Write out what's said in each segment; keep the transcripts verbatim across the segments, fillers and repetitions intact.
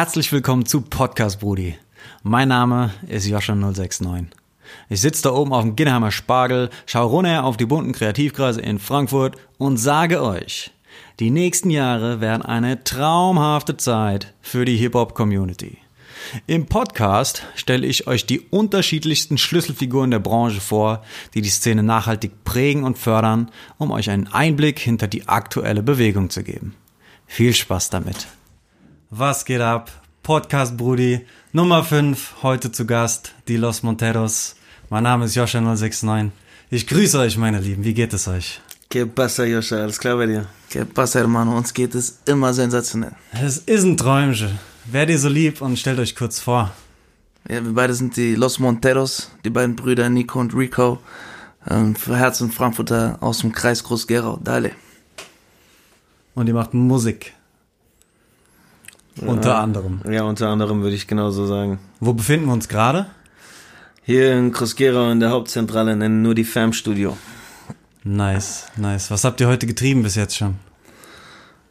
Herzlich willkommen zu Podcast Brudi. Mein Name ist Joscha null sechs neun. Ich sitze da oben auf dem Ginnheimer Spargel, schaue runter auf die bunten Kreativkreise in Frankfurt und sage euch, die nächsten Jahre werden eine traumhafte Zeit für die Hip-Hop-Community. Im Podcast stelle ich euch die unterschiedlichsten Schlüsselfiguren der Branche vor, die die Szene nachhaltig prägen und fördern, um euch einen Einblick hinter die aktuelle Bewegung zu geben. Viel Spaß damit. Was geht ab? Podcast Brudi Nummer fünf, heute zu Gast, die Los Monteros. Mein Name ist Joscha null sechs neun. Ich grüße euch, meine Lieben. Wie geht es euch? Que pasa, Joscha? Alles klar bei dir? Que pasa, hermano? Uns geht es immer sensationell. Es ist ein Träumchen. Werdet ihr so lieb und stellt euch kurz vor. Ja, wir beide sind die Los Monteros, die beiden Brüder Nico und Rico. Ähm, Herz und Frankfurter aus dem Kreis Groß-Gerau. Dale. Und ihr macht Musik. Ja, unter anderem. Ja, unter anderem würde ich genauso sagen. Wo befinden wir uns gerade? Hier in Groß-Gerau in der Hauptzentrale, nennen nur die Fam Studio. Nice, nice. Was habt ihr heute getrieben bis jetzt schon?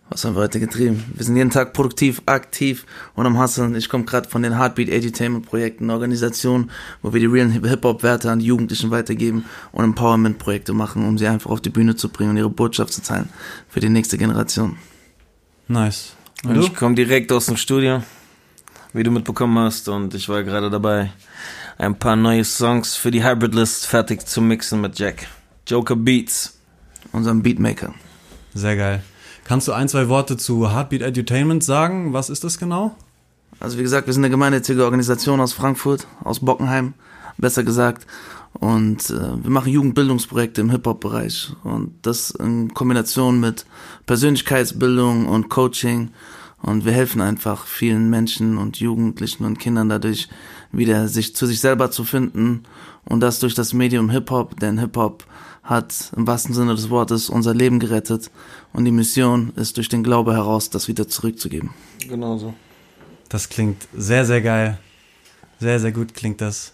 Was haben wir heute getrieben? Wir sind jeden Tag produktiv, aktiv und am Hustlen. Ich komme gerade von den Heartbeat Edutainment Projekten, Organisationen, wo wir die realen Hip-Hop-Werte an die Jugendlichen weitergeben und Empowerment-Projekte machen, um sie einfach auf die Bühne zu bringen und ihre Botschaft zu teilen für die nächste Generation. Nice. Und du? Ich komme direkt aus dem Studio, wie du mitbekommen hast, und ich war gerade dabei, ein paar neue Songs für die Hybridlist fertig zu mixen mit Jack Joker Beats, unserem Beatmaker. Sehr geil. Kannst du ein, zwei Worte zu Heartbeat Edutainment sagen? Was ist das genau? Also wie gesagt, wir sind eine gemeinnützige Organisation aus Frankfurt, aus Bockenheim, besser gesagt. Und äh, wir machen Jugendbildungsprojekte im Hip-Hop-Bereich und das in Kombination mit Persönlichkeitsbildung und Coaching, und wir helfen einfach vielen Menschen und Jugendlichen und Kindern dadurch wieder sich zu sich selber zu finden, und das durch das Medium Hip-Hop, denn Hip-Hop hat im wahrsten Sinne des Wortes unser Leben gerettet und die Mission ist durch den Glaube heraus, das wieder zurückzugeben. Genau so. Das klingt sehr, sehr geil. Sehr, sehr gut klingt das.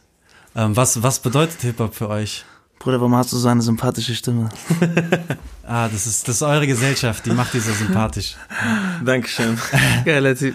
Was, was bedeutet Hip-Hop für euch? Bruder, warum hast du so eine sympathische Stimme? ah, das ist, das ist eure Gesellschaft, die macht die so sympathisch. Dankeschön. Geiler Typ.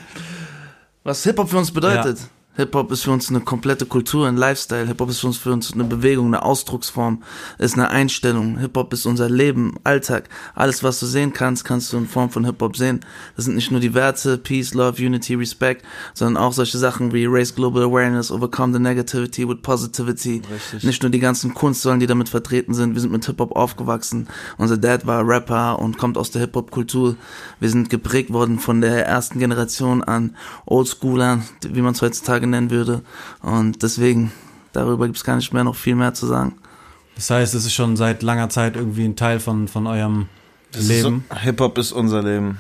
Was Hip-Hop für uns bedeutet? Ja. Hip-Hop ist für uns eine komplette Kultur, ein Lifestyle. Hip-Hop ist für uns, für uns eine Bewegung, eine Ausdrucksform, ist eine Einstellung. Hip-Hop ist unser Leben, Alltag. Alles, was du sehen kannst, kannst du in Form von Hip-Hop sehen. Das sind nicht nur die Werte, Peace, Love, Unity, Respect, sondern auch solche Sachen wie Raise Global Awareness, Overcome the Negativity with Positivity. Richtig. Nicht nur die ganzen Kunstsäulen, die damit vertreten sind. Wir sind mit Hip-Hop aufgewachsen. Unser Dad war Rapper und kommt aus der Hip-Hop-Kultur. Wir sind geprägt worden von der ersten Generation an Oldschoolern, wie man es heutzutage nennen würde, und deswegen darüber gibt es gar nicht mehr noch viel mehr zu sagen. Das heißt, es ist schon seit langer Zeit irgendwie ein Teil von, von eurem das Leben? So, Hip-Hop ist unser Leben.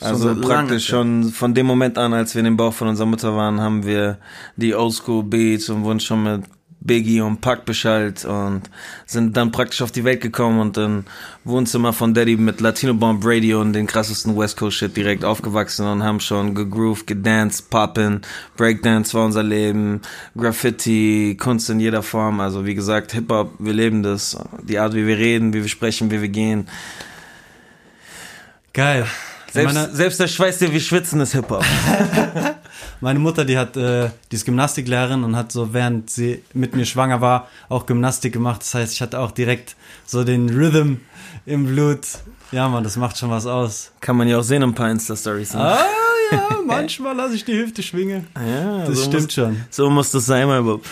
Ist also unser praktisch lang, schon ja. Von dem Moment an, als wir in dem Bauch von unserer Mutter waren, haben wir die Oldschool-Beats und wurden schon mit Biggie und Pac beschallt und sind dann praktisch auf die Welt gekommen und im Wohnzimmer von Daddy mit Latino Bomb Radio und den krassesten West Coast Shit direkt aufgewachsen und haben schon gegrooved, gedanced, poppin, Breakdance war unser Leben, Graffiti, Kunst in jeder Form, also wie gesagt, Hip-Hop, wir leben das, die Art, wie wir reden, wie wir sprechen, wie wir gehen. Geil. Selbst, meine, selbst der Schweiß, den wir schwitzen, ist Hip-Hop. Meine Mutter, die hat, äh, die ist Gymnastiklehrerin und hat so, während sie mit mir schwanger war, auch Gymnastik gemacht. Das heißt, ich hatte auch direkt so den Rhythm im Blut. Ja, Mann, das macht schon was aus. Kann man ja auch sehen in ein paar Insta-Stories. Ah, ja, manchmal lasse ich die Hüfte schwingen. Ja, das so stimmt muss, schon. So muss das sein, mein Bob.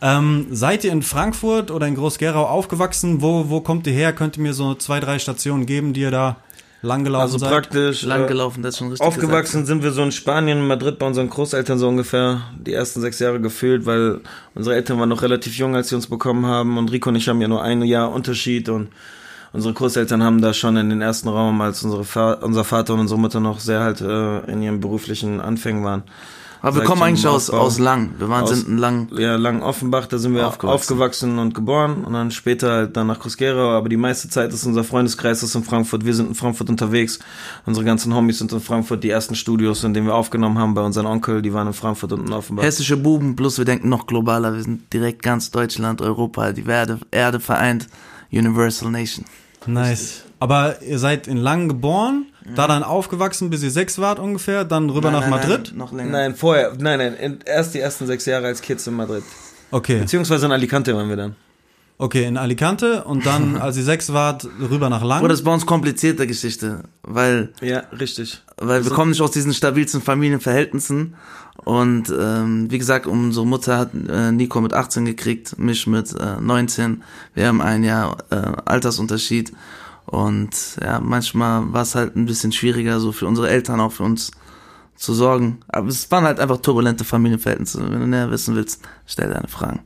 Ähm, seid ihr in Frankfurt oder in Groß-Gerau aufgewachsen? Wo, wo kommt ihr her? Könnt ihr mir so zwei, drei Stationen geben, die ihr da... Langgelaufen also seid. Praktisch langgelaufen, das ist schon richtig aufgewachsen gesagt. Sind wir so in Spanien, in Madrid bei unseren Großeltern so ungefähr die ersten sechs Jahre gefühlt, weil unsere Eltern waren noch relativ jung, als sie uns bekommen haben, und Rico und ich haben ja nur ein Jahr Unterschied, und unsere Großeltern haben da schon in den ersten Raum, als unsere Fa- unser Vater und unsere Mutter noch sehr halt äh, in ihren beruflichen Anfängen waren. Aber wir kommen eigentlich aus, aus Lang. Wir waren aus, in Lang. Ja, Lang-Offenbach, da sind wir aufgewachsen. aufgewachsen und geboren. Und dann später halt dann nach Groß-Gerau. Aber die meiste Zeit ist unser Freundeskreis ist in Frankfurt. Wir sind in Frankfurt unterwegs. Unsere ganzen Homies sind in Frankfurt. Die ersten Studios, in denen wir aufgenommen haben bei unseren Onkel, die waren in Frankfurt und in Offenbach. Hessische Buben, plus wir denken noch globaler. Wir sind direkt ganz Deutschland, Europa, die Erde, Erde vereint. Universal Nation. Nice. Aber ihr seid in Lang geboren? Da dann aufgewachsen, bis ihr sechs wart ungefähr, dann rüber nein, nach nein, Madrid? Nein, noch länger. Nein, vorher, nein, nein, erst die ersten sechs Jahre als Kids in Madrid. Okay. Beziehungsweise in Alicante waren wir dann. Okay, in Alicante und dann, als ihr sechs wart, rüber nach Lang. Oder das ist bei uns komplizierte Geschichte, weil... Ja, richtig. Weil also, wir kommen nicht aus diesen stabilsten Familienverhältnissen und ähm, wie gesagt, unsere Mutter hat äh, Nico mit achtzehn gekriegt, mich mit äh, neunzehn. Wir haben ein Jahr äh, Altersunterschied. Und ja, manchmal war es halt ein bisschen schwieriger, so für unsere Eltern, auch für uns zu sorgen. Aber es waren halt einfach turbulente Familienverhältnisse. Wenn du näher wissen willst, stell deine Fragen.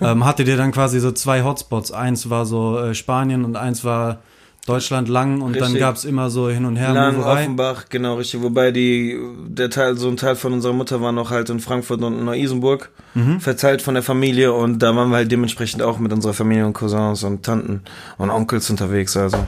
Ähm, hattet ihr dann quasi so zwei Hotspots? Eins war so äh, Spanien und eins war Deutschland lang und richtig. Dann gab es immer so hin und her. Lang, Offenbach, genau, richtig. Wobei die der Teil, so ein Teil von unserer Mutter war noch halt in Frankfurt und in Neu-Isenburg, mhm. verteilt von der Familie und da waren wir halt dementsprechend auch mit unserer Familie und Cousins und Tanten und Onkels unterwegs. Also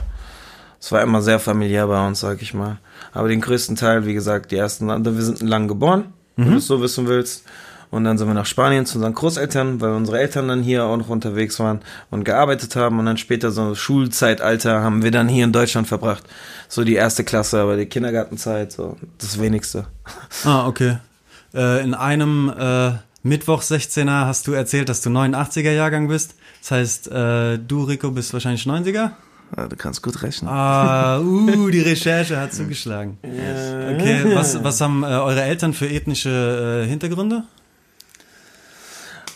es war immer sehr familiär bei uns, sag ich mal. Aber den größten Teil, wie gesagt, die ersten, wir sind in Lang geboren, mhm. wenn du es so wissen willst. Und dann sind wir nach Spanien zu unseren Großeltern, weil unsere Eltern dann hier auch noch unterwegs waren und gearbeitet haben. Und dann später so Schulzeitalter haben wir dann hier in Deutschland verbracht. So die erste Klasse, aber die Kindergartenzeit, so das Wenigste. Ah, okay. Äh, in einem äh, Mittwoch sechzehner hast du erzählt, dass du neunundachtziger-Jahrgang bist. Das heißt, äh, du, Rico, bist wahrscheinlich neunziger? Ja, du kannst gut rechnen. Ah, uh, die Recherche hat zugeschlagen. Yes. Okay, was, was haben äh, eure Eltern für ethnische äh, Hintergründe?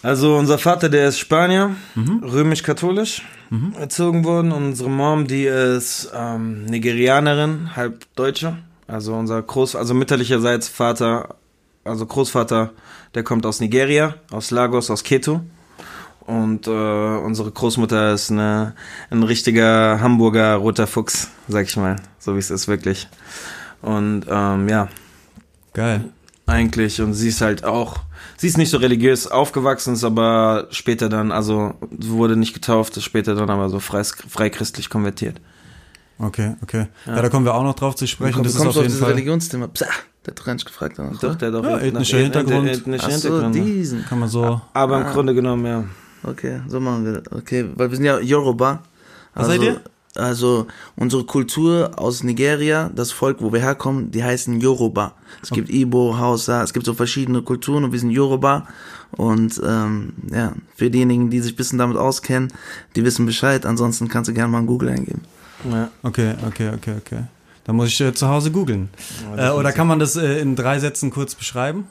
Also unser Vater, der ist Spanier, mhm. römisch-katholisch mhm. erzogen worden. Und unsere Mom, die ist ähm, Nigerianerin, halb Deutsche. Also unser Groß, also mütterlicherseits Vater, also Großvater, der kommt aus Nigeria, aus Lagos, aus Ketu. Und äh, unsere Großmutter ist eine, ein richtiger Hamburger roter Fuchs, sag ich mal, so wie es ist wirklich. Und ähm, ja, geil. Eigentlich und sie ist halt auch. Sie ist nicht so religiös aufgewachsen, ist aber später dann, also wurde nicht getauft, ist später dann aber so freichristlich frei konvertiert. Okay, okay. Ja. ja, da kommen wir auch noch drauf zu sprechen. Du das kommst ist auf, auf dieses Religionsthema. Psa, der hat gar nicht gefragt. Danach, doch, der hat auch ja, ethnischer Hintergrund. Ethnische Ach so, diesen. Kann man so. Aber im ah. Grunde genommen, ja. Okay, so machen wir das. Okay, weil wir sind ja Yoruba. Was also, seid ihr? Also unsere Kultur aus Nigeria, das Volk, wo wir herkommen, die heißen Yoruba. Es okay. gibt Igbo, Hausa, es gibt so verschiedene Kulturen und wir sind Yoruba. Und ähm, ja, für diejenigen, die sich ein bisschen damit auskennen, die wissen Bescheid. Ansonsten kannst du gerne mal in Google eingeben. Ja. Okay, okay, okay, okay. Da muss ich äh, zu Hause googeln. Ja, äh, oder kann man das äh, in drei Sätzen kurz beschreiben?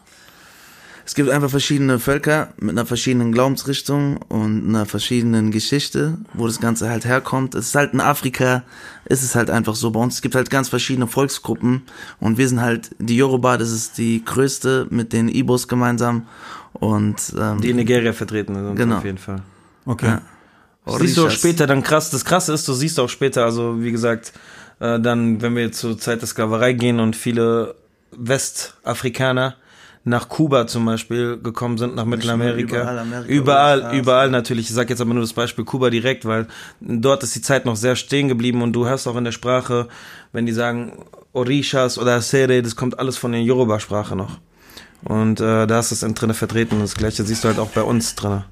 Es gibt einfach verschiedene Völker mit einer verschiedenen Glaubensrichtung und einer verschiedenen Geschichte, wo das Ganze halt herkommt. Es ist halt in Afrika, ist es halt einfach so. Bei uns gibt es halt ganz verschiedene Volksgruppen und wir sind halt die Yoruba, das ist die größte mit den Igbos gemeinsam. Und ähm, die in Nigeria vertreten sind genau. auf jeden Fall. Okay. Ja. Du siehst du auch später dann krass, das Krasse ist, du siehst auch später, also wie gesagt, äh, dann, wenn wir zur Zeit der Sklaverei gehen und viele Westafrikaner nach Kuba zum Beispiel gekommen sind, nach Mittelamerika. Überall, Amerika, überall, überall natürlich. Ich sage jetzt aber nur das Beispiel Kuba direkt, weil dort ist die Zeit noch sehr stehen geblieben und du hörst auch in der Sprache, wenn die sagen Orishas oder Sere, das kommt alles von der Yoruba-Sprache noch. Und äh, da ist es drin vertreten. Das Gleiche siehst du halt auch bei uns drin.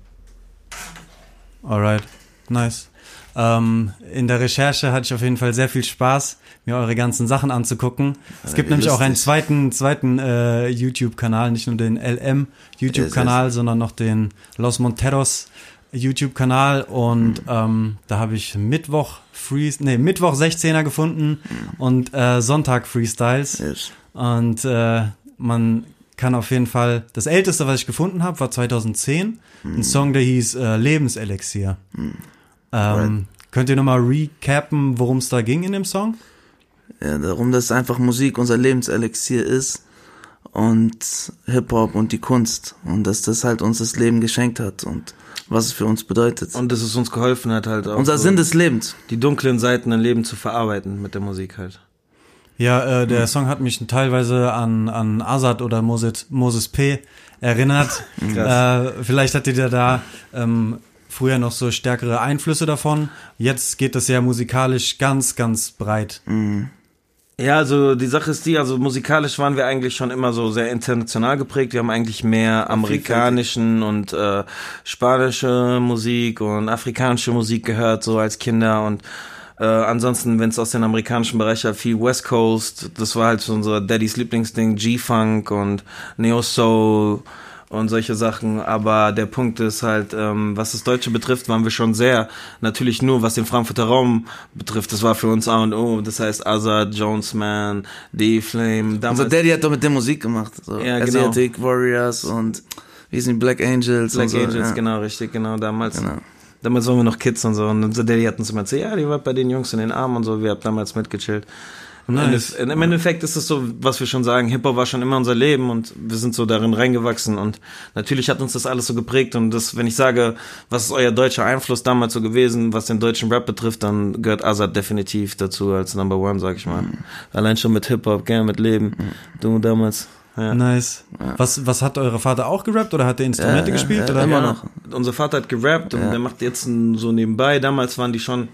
Alright, nice. Ähm, in der Recherche hatte ich auf jeden Fall sehr viel Spaß, mir eure ganzen Sachen anzugucken. Es gibt ja, nämlich lustig. auch einen zweiten, zweiten äh, YouTube-Kanal, nicht nur den L M-YouTube-Kanal, yes, yes. sondern noch den Los Monteros YouTube-Kanal. Und mhm. ähm, da habe ich Mittwoch Freest- nee, Mittwoch sechzehner gefunden mhm. und äh, Sonntag Freestyles. Yes. Und äh, man kann auf jeden Fall, das Älteste, was ich gefunden habe, war zweitausendzehn. Mhm. Ein Song, der hieß äh, Lebenselixier. Mhm. Ähm, könnt ihr nochmal recappen, worum es da ging in dem Song? Ja, darum, dass einfach Musik unser Lebenselixier ist und Hip-Hop und die Kunst und dass das halt uns das Leben geschenkt hat und was es für uns bedeutet. Und dass es uns geholfen hat halt auch. Unser so Sinn des Lebens. Die dunklen Seiten im Leben zu verarbeiten mit der Musik halt. Ja, äh, der mhm. Song hat mich teilweise an, an Azad oder Moses, Moses P. erinnert. äh, vielleicht hattet ihr da... Ähm, früher noch so stärkere Einflüsse davon. Jetzt geht das ja musikalisch ganz, ganz breit. Mhm. Ja, also die Sache ist die, also musikalisch waren wir eigentlich schon immer so sehr international geprägt. Wir haben eigentlich mehr amerikanischen und äh, spanische Musik und afrikanische Musik gehört, so als Kinder und Äh, ansonsten, wenn es aus den amerikanischen Bereich halt viel West Coast, das war halt so unser Daddys Lieblingsding, G-Funk und Neo-Soul und solche Sachen, aber der Punkt ist halt, ähm, was das Deutsche betrifft, waren wir schon sehr, natürlich nur, was den Frankfurter Raum betrifft, das war für uns A und O, das heißt Azad, Jonesman, D-Flame. Damals unser Daddy hat doch mit der Musik gemacht, so ja, genau. Asiatic Warriors und wie sind die Black Angels Black und so. Black Angels, ja. Genau, richtig, genau, damals. Genau. Damals waren wir noch Kids und so und unser Daddy hat uns immer erzählt, ja, die war bei den Jungs in den Armen und so, wir haben damals mitgechillt. Nice. Im ja. Endeffekt ist es so, was wir schon sagen, Hip-Hop war schon immer unser Leben und wir sind so darin reingewachsen und natürlich hat uns das alles so geprägt und das, wenn ich sage, was ist euer deutscher Einfluss damals so gewesen, was den deutschen Rap betrifft, dann gehört Azad definitiv dazu als Number One, sag ich mal. Mhm. Allein schon mit Hip-Hop, gell, mit Leben. Mhm. Du damals. Ja. Nice. Ja. Was, was hat euer Vater auch gerappt oder hat der Instrumente ja, ja, gespielt? Ja, oder? Immer noch. Unser Vater hat gerappt ja. und der macht jetzt so nebenbei, damals waren die schon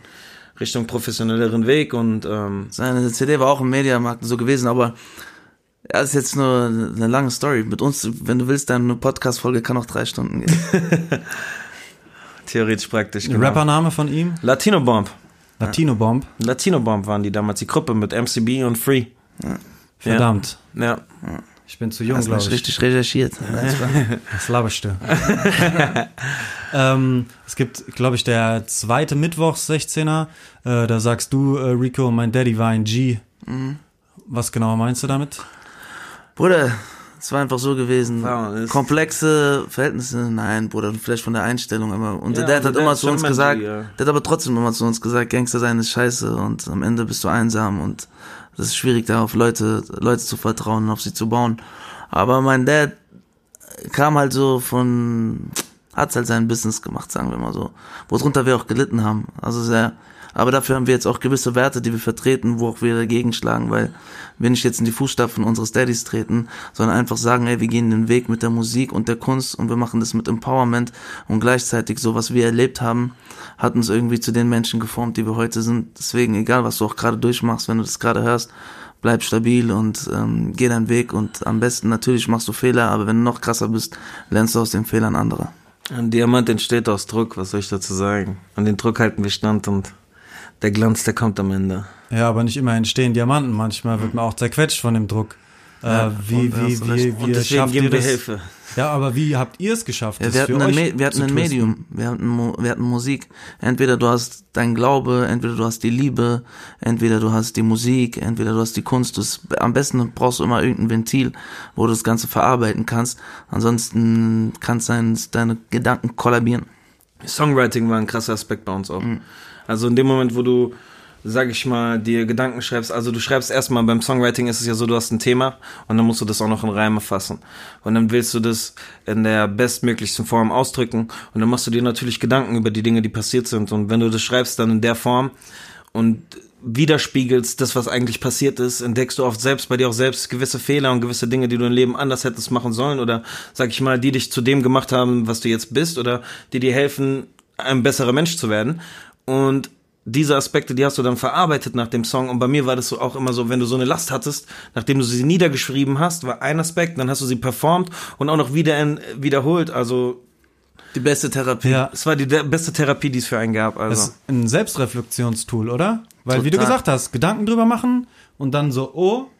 Richtung professionelleren Weg und ähm seine C D war auch im Mediamarkt so gewesen, aber ja, das ist jetzt nur eine lange Story. Mit uns, wenn du willst, deine Podcast-Folge kann auch drei Stunden gehen. Theoretisch praktisch, genau. Rappername von ihm? Latino Bomb. Latino Bomb? Latino Bomb waren die damals, die Gruppe mit M C B und Free. Ja. Verdammt. Ja. ja. Ich bin zu jung, glaube ich. Hast du richtig recherchiert. Das laberst du. ähm, es gibt, glaube ich, der zweite Mittwochs sechzehner. Äh, da sagst du, äh, Rico, mein Daddy war ein G. Mhm. Was genau meinst du damit? Bruder, es war einfach so gewesen. Ja, komplexe Verhältnisse. Nein, Bruder, vielleicht von der Einstellung. Aber unser ja, Dad hat immer zu uns gesagt, die, ja. der hat aber trotzdem immer zu uns gesagt, Gangster sein ist scheiße und am Ende bist du einsam und das ist schwierig, da auf Leute, Leute zu vertrauen und auf sie zu bauen. Aber mein Dad kam halt so von, hat halt sein Business gemacht, sagen wir mal so. Worunter wir auch gelitten haben. Also sehr, aber dafür haben wir jetzt auch gewisse Werte, die wir vertreten, wo auch wir dagegen schlagen, weil wir nicht jetzt in die Fußstapfen unseres Daddys treten, sondern einfach sagen, ey, wir gehen den Weg mit der Musik und der Kunst und wir machen das mit Empowerment und gleichzeitig so, was wir erlebt haben, hat uns irgendwie zu den Menschen geformt, die wir heute sind. Deswegen, egal was du auch gerade durchmachst, wenn du das gerade hörst, bleib stabil und ähm, geh deinen Weg und am besten, natürlich machst du Fehler, aber wenn du noch krasser bist, lernst du aus den Fehlern anderer. Ein Diamant entsteht aus Druck, was soll ich dazu sagen? An den Druck halten wir stand und der Glanz, der kommt am Ende. Ja, aber nicht immer entstehen Diamanten. Manchmal wird man auch zerquetscht von dem Druck. Äh, ja, wie, wie, wie, wie, wie schafft ihr das? Hilfe. Ja, aber wie habt ihr es geschafft? Ja, wir, hatten für euch Me- wir hatten ein Medium, wir hatten, Mo- wir hatten Musik. Entweder du hast deinen Glaube, entweder du hast die Liebe, entweder du hast die Musik, entweder du hast die Kunst. Das, am besten brauchst du immer irgendein Ventil, wo du das Ganze verarbeiten kannst. Ansonsten kann es sein, dass deine Gedanken kollabieren. Songwriting war ein krasser Aspekt bei uns auch. Mhm. Also in dem Moment, wo du, sag ich mal, dir Gedanken schreibst, also du schreibst erstmal, beim Songwriting ist es ja so, du hast ein Thema und dann musst du das auch noch in Reime fassen. Und dann willst du das in der bestmöglichsten Form ausdrücken und dann machst du dir natürlich Gedanken über die Dinge, die passiert sind. Und wenn du das schreibst, dann in der Form und widerspiegelst das, was eigentlich passiert ist, entdeckst du oft selbst bei dir auch selbst gewisse Fehler und gewisse Dinge, die du im Leben anders hättest machen sollen oder, sag ich mal, die dich zu dem gemacht haben, was du jetzt bist oder die dir helfen, ein besserer Mensch zu werden. Und diese Aspekte, die hast du dann verarbeitet nach dem Song. Und bei mir war das so auch immer so, wenn du so eine Last hattest, nachdem du sie niedergeschrieben hast, war ein Aspekt, dann hast du sie performt und auch noch wieder in, wiederholt. Also die beste Therapie. Ja. Es war die de- beste Therapie, die es für einen gab. Also. Das ist ein Selbstreflektionstool, oder? Weil, total. Wie du gesagt hast, Gedanken drüber machen und dann so, oh,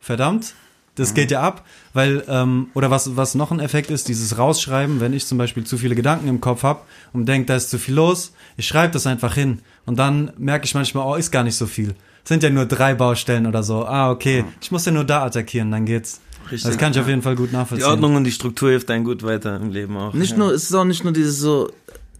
verdammt, das mhm. geht ja ab. Weil, ähm, oder was, was noch ein Effekt ist, dieses Rausschreiben, wenn ich zum Beispiel zu viele Gedanken im Kopf habe und denke, da ist zu viel los, ich schreibe das einfach hin. Und dann merke ich manchmal, oh, ist gar nicht so viel. Es sind ja nur drei Baustellen oder so. Ah, okay, ja. Ich muss ja nur da attackieren, dann geht's. Richtig, das kann ich ja. auf jeden Fall gut nachvollziehen. Die Ordnung und die Struktur hilft einem gut weiter im Leben auch. Nicht ja. nur, es ist auch nicht nur dieses so,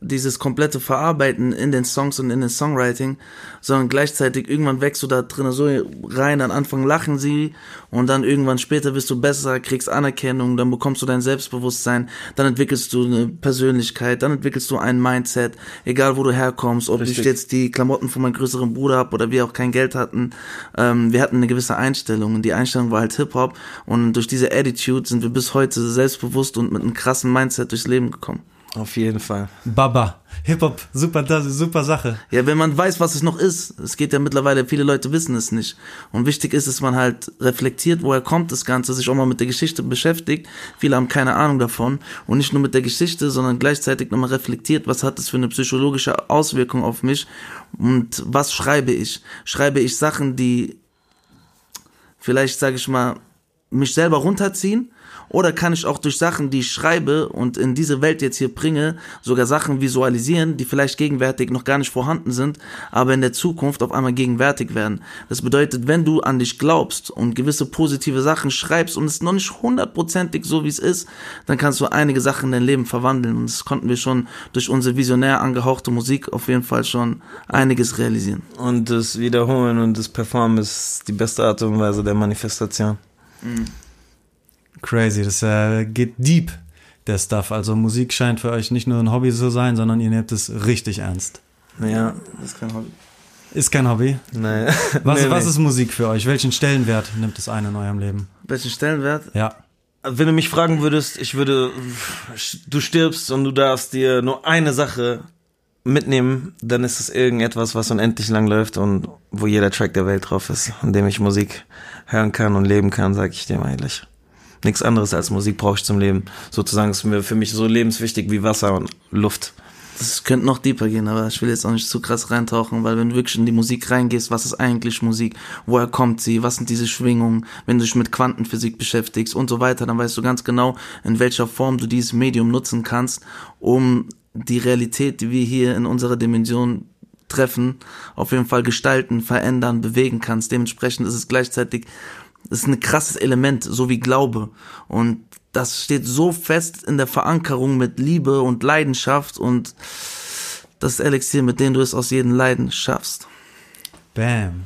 dieses komplette Verarbeiten in den Songs und in den Songwriting, sondern gleichzeitig irgendwann wächst du da drin so rein, am Anfang lachen sie und dann irgendwann später bist du besser, kriegst Anerkennung, dann bekommst du dein Selbstbewusstsein, dann entwickelst du eine Persönlichkeit, dann entwickelst du ein Mindset, egal wo du herkommst, ob Richtig. ich jetzt die Klamotten von meinem größeren Bruder habe oder wir auch kein Geld hatten, ähm, wir hatten eine gewisse Einstellung und die Einstellung war halt Hip-Hop und durch diese Attitude sind wir bis heute selbstbewusst und mit einem krassen Mindset durchs Leben gekommen. Auf jeden Fall. Baba. Hip-Hop, super, super Sache. Ja, wenn man weiß, was es noch ist. Es geht ja mittlerweile, viele Leute wissen es nicht. Und wichtig ist, dass man halt reflektiert, woher kommt das Ganze, sich auch mal mit der Geschichte beschäftigt. Viele haben keine Ahnung davon. Und nicht nur mit der Geschichte, sondern gleichzeitig nochmal reflektiert, was hat das für eine psychologische Auswirkung auf mich und was schreibe ich? Schreibe ich Sachen, die vielleicht, sage ich mal, mich selber runterziehen? Oder kann ich auch durch Sachen, die ich schreibe und in diese Welt jetzt hier bringe, sogar Sachen visualisieren, die vielleicht gegenwärtig noch gar nicht vorhanden sind, aber in der Zukunft auf einmal gegenwärtig werden. Das bedeutet, wenn du an dich glaubst und gewisse positive Sachen schreibst und es noch nicht hundertprozentig so, wie es ist, dann kannst du einige Sachen in dein Leben verwandeln. Und das konnten wir schon durch unsere visionär angehauchte Musik auf jeden Fall schon einiges realisieren. Und das Wiederholen und das Performen ist die beste Art und Weise der Manifestation. Mhm. Crazy, das äh, geht deep, der Stuff. Also Musik scheint für euch nicht nur ein Hobby zu sein, sondern ihr nehmt es richtig ernst. Naja, das ist kein Hobby. Ist kein Hobby? Naja. Was, nee, was nee. ist Musik für euch? Welchen Stellenwert nimmt es ein in eurem Leben? Welchen Stellenwert? Ja. Wenn du mich fragen würdest, ich würde, du stirbst und du darfst dir nur eine Sache mitnehmen, dann ist es irgendetwas, was unendlich lang läuft und wo jeder Track der Welt drauf ist, in dem ich Musik hören kann und leben kann, sage ich dir mal ehrlich. Nichts anderes als Musik brauche ich zum Leben. Sozusagen ist mir für mich so lebenswichtig wie Wasser und Luft. Das könnte noch deeper gehen, aber ich will jetzt auch nicht zu krass reintauchen, weil wenn du wirklich in die Musik reingehst, was ist eigentlich Musik? Woher kommt sie? Was sind diese Schwingungen? Wenn du dich mit Quantenphysik beschäftigst und so weiter, dann weißt du ganz genau, in welcher Form du dieses Medium nutzen kannst, um die Realität, die wir hier in unserer Dimension treffen, auf jeden Fall gestalten, verändern, bewegen kannst. Dementsprechend ist es gleichzeitig... Das ist ein krasses Element, so wie Glaube. Und das steht so fest in der Verankerung mit Liebe und Leidenschaft. Und das Elixier, mit dem du es aus jedem Leiden schaffst. Bam.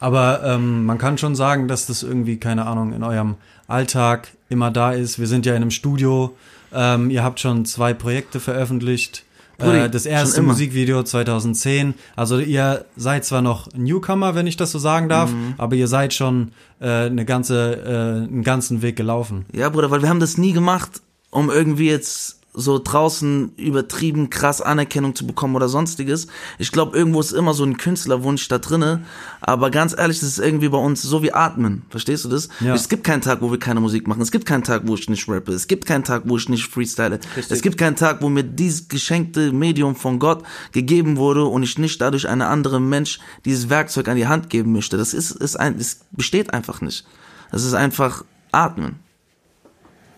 Aber ähm, man kann schon sagen, dass das irgendwie, keine Ahnung, in eurem Alltag immer da ist. Wir sind ja in einem Studio. Ähm, ihr habt schon zwei Projekte veröffentlicht. Äh, das erste Musikvideo zwanzig zehn. Also ihr seid zwar noch Newcomer, wenn ich das so sagen darf, mhm. aber ihr seid schon äh, eine ganze, äh, einen ganzen Weg gelaufen. Ja, Bruder, weil wir haben das nie gemacht, um irgendwie jetzt so draußen übertrieben krass Anerkennung zu bekommen oder sonstiges. Ich glaube, irgendwo ist immer so ein Künstlerwunsch da drinne. Aber ganz ehrlich, das ist irgendwie bei uns so wie Atmen. Verstehst du das? Ja. Es gibt keinen Tag, wo wir keine Musik machen. Es gibt keinen Tag, wo ich nicht rappe. Es gibt keinen Tag, wo ich nicht freestyle. Richtig. Es gibt keinen Tag, wo mir dieses geschenkte Medium von Gott gegeben wurde und ich nicht dadurch einem anderen Mensch dieses Werkzeug an die Hand geben möchte. Das ist, ist ein, es besteht einfach nicht. Das ist einfach Atmen.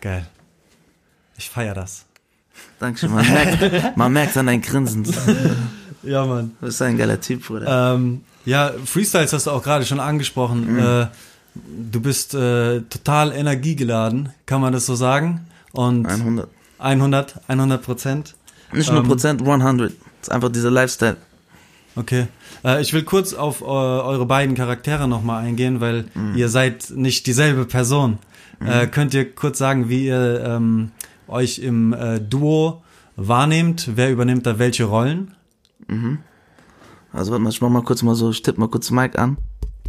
Geil. Ich feiere das. Dankeschön, man merkt, man merkt an dein Grinsen. Ja, Mann. Du bist ein geiler Typ, Bruder. Ähm, ja, Freestyles hast du auch gerade schon angesprochen. Mhm. Äh, du bist äh, total energiegeladen, kann man das so sagen? Und hundert. hundert, hundert Prozent. Nicht nur ähm, Prozent, hundert. Das ist einfach dieser Lifestyle. Okay. Äh, ich will kurz auf äh, eure beiden Charaktere nochmal eingehen, weil mhm. ihr seid nicht dieselbe Person. Mhm. Äh, könnt ihr kurz sagen, wie ihr... Ähm, euch im äh, Duo wahrnehmt, wer übernimmt da welche Rollen? Mhm. Also warte mal, ich mach mal kurz mal so, ich tipp mal kurz Mike an.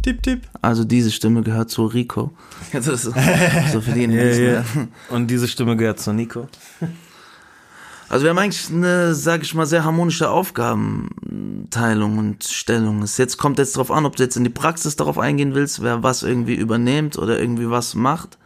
Tipp, tipp. Also diese Stimme gehört zu Rico. Das ist so, so für den yeah, yeah. Und diese Stimme gehört zu Nico. Also wir haben eigentlich eine, sage ich mal, sehr harmonische Aufgabenteilung und Stellung. Es jetzt kommt jetzt drauf an, ob du jetzt in die Praxis darauf eingehen willst, wer was irgendwie übernimmt oder irgendwie was macht.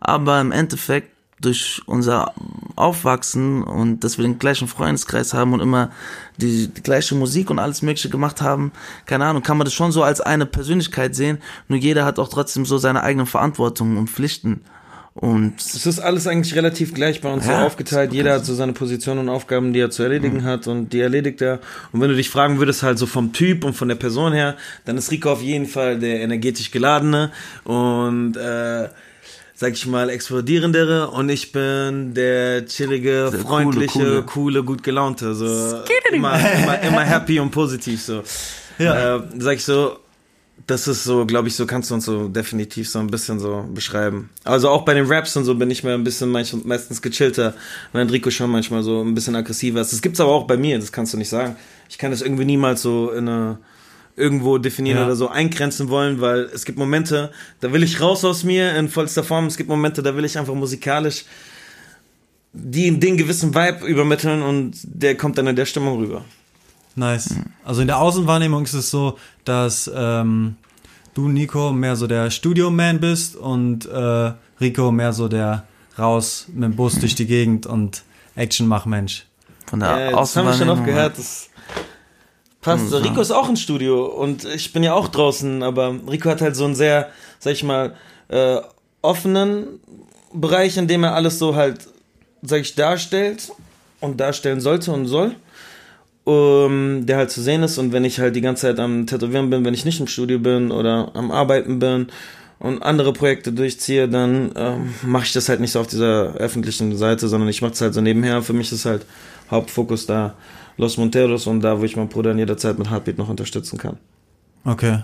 Aber im Endeffekt durch unser Aufwachsen und dass wir den gleichen Freundeskreis haben und immer die, die gleiche Musik und alles Mögliche gemacht haben, keine Ahnung, kann man das schon so als eine Persönlichkeit sehen, nur jeder hat auch trotzdem so seine eigenen Verantwortungen und Pflichten. Und es ist alles eigentlich relativ gleich bei uns ja, so aufgeteilt, jeder hat so seine Positionen und Aufgaben, die er zu erledigen mhm. hat und die erledigt er. Und wenn du dich fragen würdest, halt so vom Typ und von der Person her, dann ist Rico auf jeden Fall der energetisch Geladene und äh, sag ich mal, explodierendere und ich bin der chillige, der freundliche, coole, coole. coole, gut gelaunte, so immer, immer, immer happy und positiv, so. Ja. Äh, sag ich so, das ist so, glaube ich, so kannst du uns so definitiv so ein bisschen so beschreiben. Also auch bei den Raps und so bin ich mir ein bisschen manch, meistens gechillter, wenn Rico schon manchmal so ein bisschen aggressiver ist. Das gibt's aber auch bei mir, das kannst du nicht sagen. Ich kann das irgendwie niemals so in eine... irgendwo definieren ja. oder so eingrenzen wollen, weil es gibt Momente, da will ich raus aus mir in vollster Form, es gibt Momente, da will ich einfach musikalisch die den gewissen Vibe übermitteln und der kommt dann in der Stimmung rüber. Nice. Also in der Außenwahrnehmung ist es so, dass ähm, du, Nico, mehr so der Studio-Man bist und äh, Rico mehr so der raus mit dem Bus durch die Gegend und Action-Mach-Mensch. Von der äh, das haben wir schon oft gehört, das passt. Mhm. Rico ist auch im Studio und ich bin ja auch draußen, aber Rico hat halt so einen sehr, sag ich mal, äh, offenen Bereich, in dem er alles so halt, sag ich, darstellt und darstellen sollte und soll, ähm, der halt zu sehen ist. Und wenn ich halt die ganze Zeit am Tätowieren bin, wenn ich nicht im Studio bin oder am Arbeiten bin und andere Projekte durchziehe, dann ähm, mache ich das halt nicht so auf dieser öffentlichen Seite, sondern ich mache es halt so nebenher. Für mich ist halt Hauptfokus da Los Monteros und da, wo ich meinen Bruder in jeder Zeit mit Heartbeat noch unterstützen kann. Okay.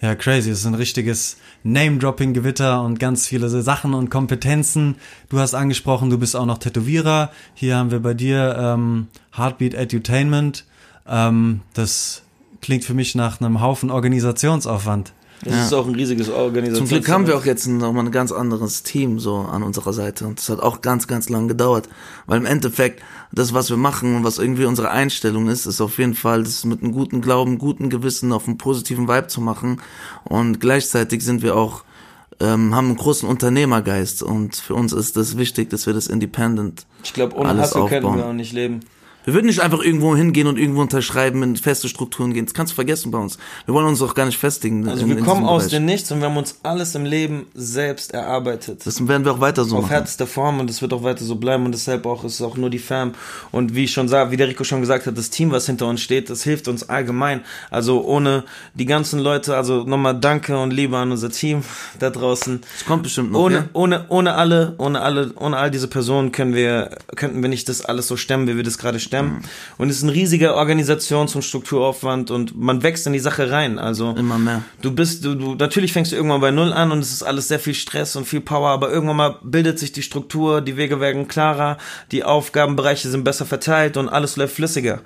Ja, crazy. Es ist ein richtiges Name-Dropping-Gewitter und ganz viele Sachen und Kompetenzen. Du hast angesprochen, du bist auch noch Tätowierer. Hier haben wir bei dir ähm, Heartbeat Edutainment. Ähm, das klingt für mich nach einem Haufen Organisationsaufwand. Das ja. ist auch ein riesiges Organisation. Zum Glück haben wir auch jetzt nochmal ein ganz anderes Team so an unserer Seite. Und das hat auch ganz, ganz lang gedauert. Weil im Endeffekt, das, was wir machen und was irgendwie unsere Einstellung ist, ist auf jeden Fall, das mit einem guten Glauben, guten Gewissen, auf einem positiven Vibe zu machen. Und gleichzeitig sind wir auch, ähm, haben einen großen Unternehmergeist. Und für uns ist das wichtig, dass wir das independent alles aufbauen. Ich glaube, ohne Hassel können wir auch nicht leben. Wir würden nicht einfach irgendwo hingehen und irgendwo unterschreiben, in feste Strukturen gehen. Das kannst du vergessen bei uns. Wir wollen uns auch gar nicht festigen. Also in, wir in kommen aus dem Nichts und wir haben uns alles im Leben selbst erarbeitet. Das werden wir auch weiter so Auf machen. Auf härtester Form und das wird auch weiter so bleiben und deshalb auch ist es auch nur die Fam. Und wie ich schon sah, wie der Rico schon gesagt hat, das Team, was hinter uns steht, das hilft uns allgemein. Also ohne die ganzen Leute, also nochmal Danke und Liebe an unser Team da draußen. Das kommt bestimmt noch. Ohne, ja? ohne, ohne alle, ohne alle, ohne all diese Personen können wir, könnten wir nicht das alles so stemmen, wie wir das gerade stemmen. Und es ist ein riesiger Organisations- und Strukturaufwand und man wächst in die Sache rein. Also immer mehr. Du bist, du, du, natürlich fängst du irgendwann bei Null an und es ist alles sehr viel Stress und viel Power, aber irgendwann mal bildet sich die Struktur, die Wege werden klarer, die Aufgabenbereiche sind besser verteilt und alles läuft flüssiger.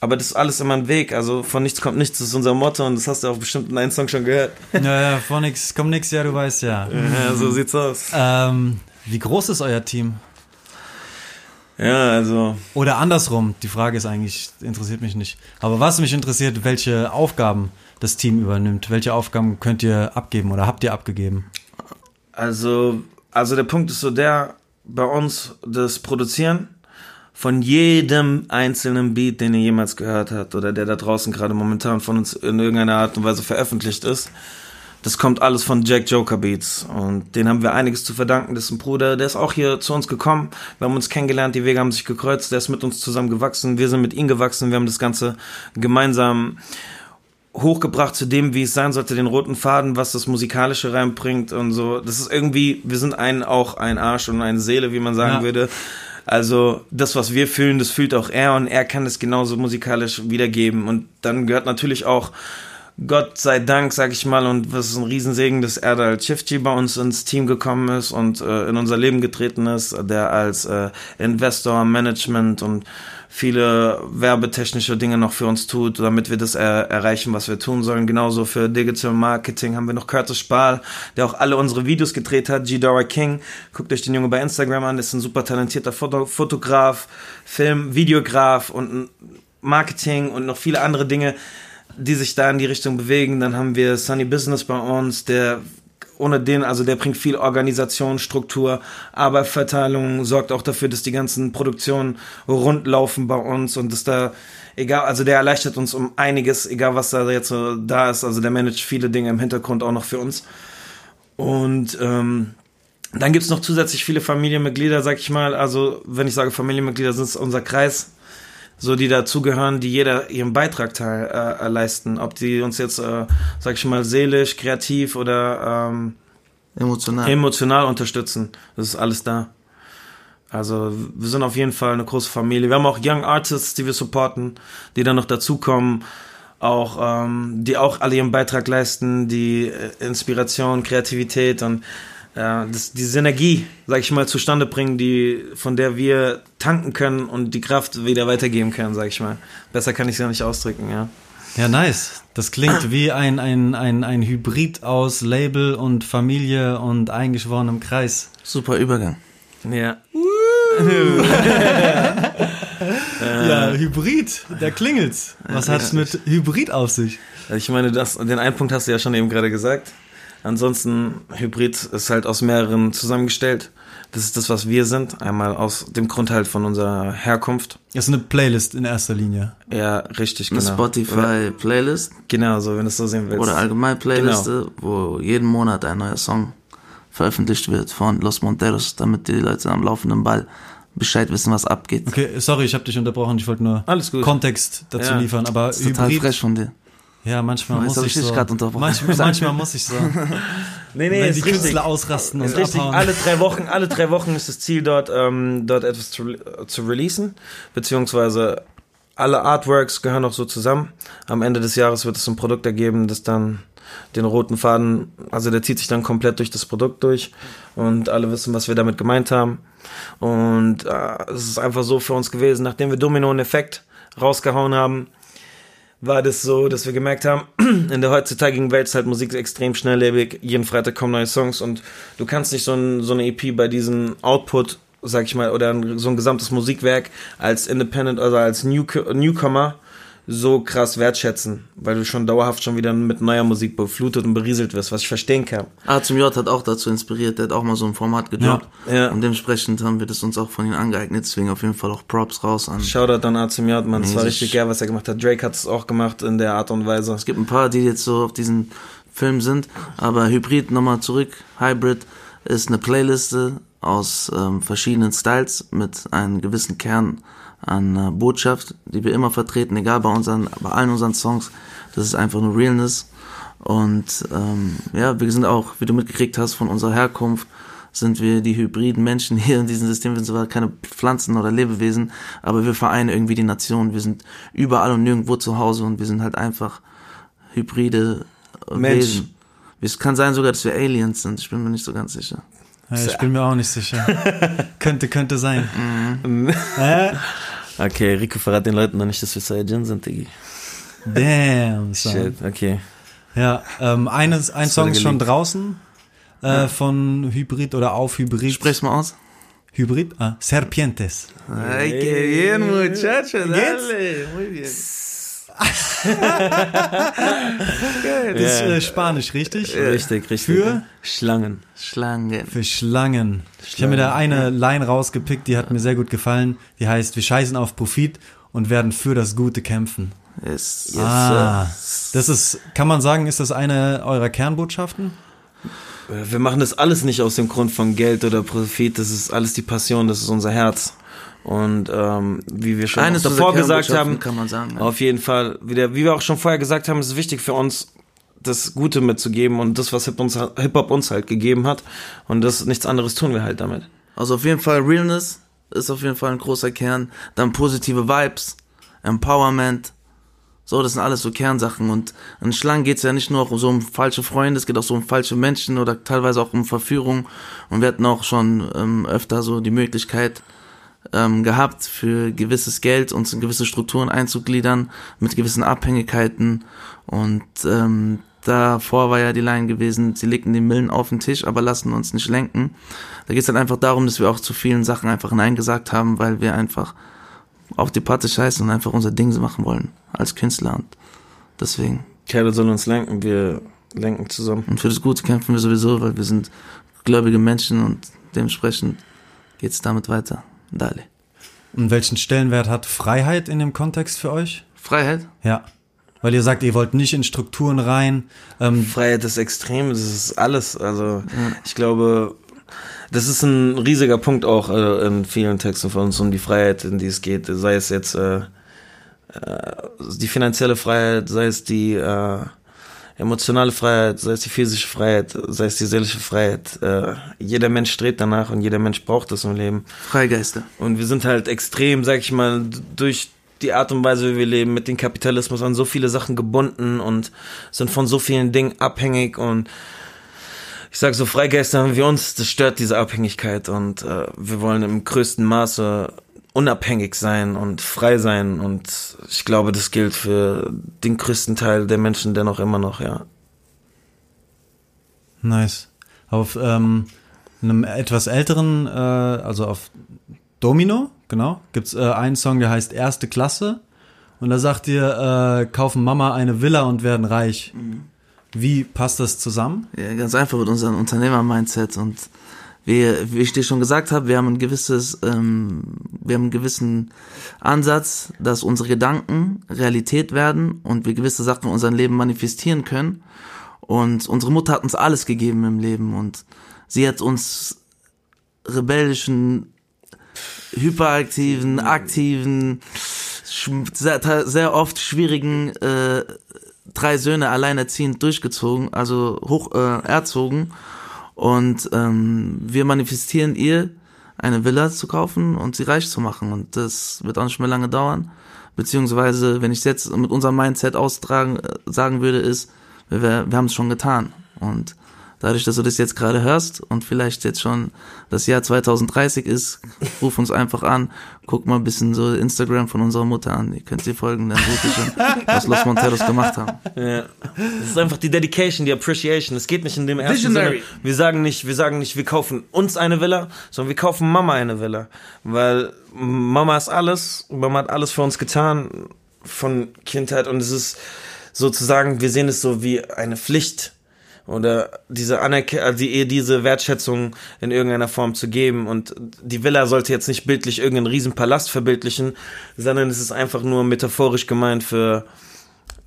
Aber das ist alles immer ein Weg, also von nichts kommt nichts, das ist unser Motto und das hast du auch bestimmt in einem Song schon gehört. Ja, ja, von nichts kommt nichts, ja, du weißt ja. Ja, so sieht's aus. Ähm, wie groß ist euer Team? Ja, also. Oder andersrum, die Frage ist eigentlich, interessiert mich nicht. Aber was mich interessiert, welche Aufgaben das Team übernimmt. Welche Aufgaben könnt ihr abgeben oder habt ihr abgegeben? Also, also der Punkt ist so der, bei uns das Produzieren von jedem einzelnen Beat, den ihr jemals gehört habt oder der da draußen gerade momentan von uns in irgendeiner Art und Weise veröffentlicht ist. Das kommt alles von Jack Joker Beats und den haben wir einiges zu verdanken. Das ist ein Bruder, der ist auch hier zu uns gekommen. Wir haben uns kennengelernt, die Wege haben sich gekreuzt, der ist mit uns zusammen gewachsen, wir sind mit ihm gewachsen, wir haben das Ganze gemeinsam hochgebracht zu dem, wie es sein sollte, den roten Faden, was das Musikalische reinbringt und so. Das ist irgendwie, wir sind ein, auch ein Arsch und eine Seele, wie man sagen ja. würde. Also das, was wir fühlen, das fühlt auch er und er kann es genauso musikalisch wiedergeben. Und dann gehört natürlich auch Gott sei Dank, sag ich mal, und was ist ein Riesensegen, dass Erdal Chiftji bei uns ins Team gekommen ist und äh, in unser Leben getreten ist, der als äh, Investor, Management und viele werbetechnische Dinge noch für uns tut, damit wir das äh, erreichen, was wir tun sollen. Genauso für Digital Marketing haben wir noch Curtis Spahl, der auch alle unsere Videos gedreht hat, G. Dora King. Guckt euch den Jungen bei Instagram an, ist ein super talentierter Foto- Fotograf, Film, Videograf und Marketing und noch viele andere Dinge, die sich da in die Richtung bewegen. Dann haben wir Sunny Business bei uns, der ohne den, also der bringt viel Organisation, Struktur, Arbeitsverteilung, sorgt auch dafür, dass die ganzen Produktionen rund laufen bei uns und dass da, egal, also der erleichtert uns um einiges, egal was da jetzt so da ist, also der managt viele Dinge im Hintergrund auch noch für uns. Und ähm, dann gibt's noch zusätzlich viele Familienmitglieder, sag ich mal, also wenn ich sage Familienmitglieder, sind es unser Kreis, so die dazugehören, die jeder ihren Beitrag teil, äh, leisten, ob die uns jetzt, äh, sag ich mal, seelisch, kreativ oder ähm, emotional. emotional unterstützen. Das ist alles da. Also wir sind auf jeden Fall eine große Familie. Wir haben auch Young Artists, die wir supporten, die dann noch dazukommen, auch, ähm, die auch alle ihren Beitrag leisten, die äh, Inspiration, Kreativität und ja, das, die Synergie, sag ich mal, zustande bringen, die, von der wir tanken können und die Kraft wieder weitergeben können, sag ich mal. Besser kann ich es ja nicht ausdrücken, ja. Ja, nice. Das klingt wie ein, ein, ein, ein Hybrid aus Label und Familie und eingeschworenem Kreis. Super Übergang. Ja. Ja, Hybrid, da klingelt's. Was hat's mit Hybrid auf sich? Ich meine, das, den einen Punkt hast du ja schon eben gerade gesagt. Ansonsten, Hybrid ist halt aus mehreren zusammengestellt. Das ist das, was wir sind. Einmal aus dem Grund halt von unserer Herkunft. Das ist eine Playlist in erster Linie. Ja, richtig, genau. Eine Spotify-Playlist. Genau, so, wenn du es so sehen willst. Oder allgemein Playliste, genau, wo jeden Monat ein neuer Song veröffentlicht wird von Los Monteros, damit die Leute am laufenden Ball Bescheid wissen, was abgeht. Okay, sorry, ich habe dich unterbrochen. Ich wollte nur Kontext dazu ja. liefern. Aber das ist total frech von dir. Ja, manchmal muss ich, ich so. Manchmal, manchmal muss ich so. Nee, nee, wenn die Künstler richtig ausrasten und richtig abhauen. Alle drei Wochen, alle drei Wochen ist das Ziel, dort, ähm, dort etwas zu, zu releasen, beziehungsweise alle Artworks gehören auch so zusammen. Am Ende des Jahres wird es ein Produkt ergeben, das dann den roten Faden, also der zieht sich dann komplett durch das Produkt durch und alle wissen, was wir damit gemeint haben. Und äh, es ist einfach so für uns gewesen, nachdem wir Domino und Effekt rausgehauen haben, war das so, dass wir gemerkt haben, in der heutzutage Welt ist halt Musik extrem schnelllebig, jeden Freitag kommen neue Songs und du kannst nicht so, ein, so eine E P bei diesem Output, sag ich mal, oder ein, so ein gesamtes Musikwerk als Independent oder als New, Newcomer so krass wertschätzen, weil du schon dauerhaft schon wieder mit neuer Musik beflutet und berieselt wirst, was ich verstehen kann. A zum J hat auch dazu inspiriert, der hat auch mal so ein Format gedroppt. Ja, ja. Und dementsprechend haben wir das uns auch von ihm angeeignet, deswegen auf jeden Fall auch Props raus an. Shoutout an A zum J, man, das war richtig geil, was er gemacht hat. Drake hat es auch gemacht in der Art und Weise. Es gibt ein paar, die jetzt so auf diesen Film sind, aber Hybrid, nochmal zurück, Hybrid ist eine Playliste aus ähm, verschiedenen Styles mit einem gewissen Kern an äh, Botschaft, die wir immer vertreten, egal bei unseren, bei allen unseren Songs. Das ist einfach nur Realness. Und ähm, ja, wir sind auch, wie du mitgekriegt hast, von unserer Herkunft sind wir die hybriden Menschen hier in diesem System. Wir sind zwar keine Pflanzen oder Lebewesen, aber wir vereinen irgendwie die Nation. Wir sind überall und nirgendwo zu Hause und wir sind halt einfach hybride Mensch. Wesen. Es kann sein sogar, dass wir Aliens sind. Ich bin mir nicht so ganz sicher. Ja, ich bin mir auch nicht sicher. könnte, könnte sein. Mm. äh? Okay, Rico verrat den Leuten noch nicht, dass wir Saiyajin sind, Diggi. Damn, son. Shit, okay. Ja, ähm, eines, ein das Song ist schon draußen, äh, ja. von Hybrid oder auf Hybrid. Sprech's mal aus. Hybrid? Ah, Serpientes. Ay, que bien, muchachos, dale. Muy bien. Okay, das ist äh, Spanisch, richtig? Richtig, richtig. Für Schlangen. Schlangen. Für Schlangen. Schlangen. Ich habe mir da eine Line rausgepickt, die hat mir sehr gut gefallen. Die heißt, wir scheißen auf Profit und werden für das Gute kämpfen. Yes, yes, ah, das ist, kann man sagen, ist das eine eurer Kernbotschaften? Wir machen das alles nicht aus dem Grund von Geld oder Profit. Das ist alles die Passion, das ist unser Herz. Und ähm, wie wir schon Eines davor gesagt haben, kann man sagen, ne? Auf jeden Fall, wieder, wie wir auch schon vorher gesagt haben, ist es wichtig für uns, das Gute mitzugeben und das, was Hip-Hop uns halt gegeben hat. Und das nichts anderes tun wir halt damit. Also auf jeden Fall Realness ist auf jeden Fall ein großer Kern. Dann positive Vibes, Empowerment. So, das sind alles so Kernsachen. Und in Schlangen geht es ja nicht nur um so um falsche Freunde, es geht auch so um falsche Menschen oder teilweise auch um Verführung. Und wir hatten auch schon ähm, öfter so die Möglichkeit gehabt, für gewisses Geld uns in gewisse Strukturen einzugliedern, mit gewissen Abhängigkeiten und ähm, davor war ja die Line gewesen, sie legten die Millen auf den Tisch, aber lassen uns nicht lenken. Da geht es dann einfach darum, dass wir auch zu vielen Sachen einfach Nein gesagt haben, weil wir einfach auf die Patte scheißen und einfach unser Ding machen wollen, als Künstler und deswegen. Kerle sollen uns lenken, wir lenken zusammen. Und für das Gute kämpfen wir sowieso, weil wir sind gläubige Menschen und dementsprechend geht es damit weiter. Dale. Und welchen Stellenwert hat Freiheit in dem Kontext für euch? Freiheit? Ja, weil ihr sagt, ihr wollt nicht in Strukturen rein. Ähm Freiheit ist extrem, das ist alles. Also ja. Ich glaube, das ist ein riesiger Punkt auch äh, in vielen Texten von uns, um die Freiheit, in die es geht. Sei es jetzt äh, äh, die finanzielle Freiheit, sei es die äh, emotionale Freiheit, sei es die physische Freiheit, sei es die seelische Freiheit. Äh, jeder Mensch strebt danach und jeder Mensch braucht das im Leben. Freigeister. Und wir sind halt extrem, sag ich mal, durch die Art und Weise, wie wir leben, mit dem Kapitalismus an so viele Sachen gebunden und sind von so vielen Dingen abhängig. Und ich sag so, Freigeister haben wir uns, das stört diese Abhängigkeit. Und äh, wir wollen im größten Maße unabhängig sein und frei sein und ich glaube, das gilt für den größten Teil der Menschen dennoch immer noch, ja. Nice. Auf ähm, einem etwas älteren, äh, also auf Domino, genau, gibt's äh, einen Song, der heißt Erste Klasse. Und da sagt ihr, äh, kaufen Mama eine Villa und werden reich. Mhm. Wie passt das zusammen? Ja, ganz einfach mit unserem Unternehmer-Mindset. Und wie, wie ich dir schon gesagt habe, wir haben ein gewisses, ähm, wir haben einen gewissen Ansatz, dass unsere Gedanken Realität werden und wir gewisse Sachen in unserem Leben manifestieren können. Und unsere Mutter hat uns alles gegeben im Leben und sie hat uns rebellischen, hyperaktiven, aktiven, sehr, sehr oft schwierigen äh, drei Söhne alleinerziehend durchgezogen, also hoch äh, erzogen. Und ähm, wir manifestieren ihr, eine Villa zu kaufen und sie reich zu machen. Und das wird auch nicht mehr lange dauern. Beziehungsweise, wenn ich es jetzt mit unserem Mindset austragen äh, sagen würde, ist, wir, wir haben es schon getan. Und dadurch, dass du das jetzt gerade hörst und vielleicht jetzt schon das Jahr zwanzig dreißig ist, ruf uns einfach an, guck mal ein bisschen so Instagram von unserer Mutter an. Ihr könnt sie folgen, dann seht ihr schon, was Los Monteros gemacht haben. Ja. Das ist einfach die Dedication, die Appreciation. Es geht nicht in dem ersten Visionary. Sinne. Wir sagen nicht, wir sagen nicht, wir kaufen uns eine Villa, sondern wir kaufen Mama eine Villa. Weil Mama ist alles, Mama hat alles für uns getan von Kindheit und es ist sozusagen, wir sehen es so wie eine Pflicht, oder diese Anerkennung, also ihr diese Wertschätzung in irgendeiner Form zu geben. Und die Villa sollte jetzt nicht bildlich irgendeinen riesen Palast verbildlichen, sondern es ist einfach nur metaphorisch gemeint für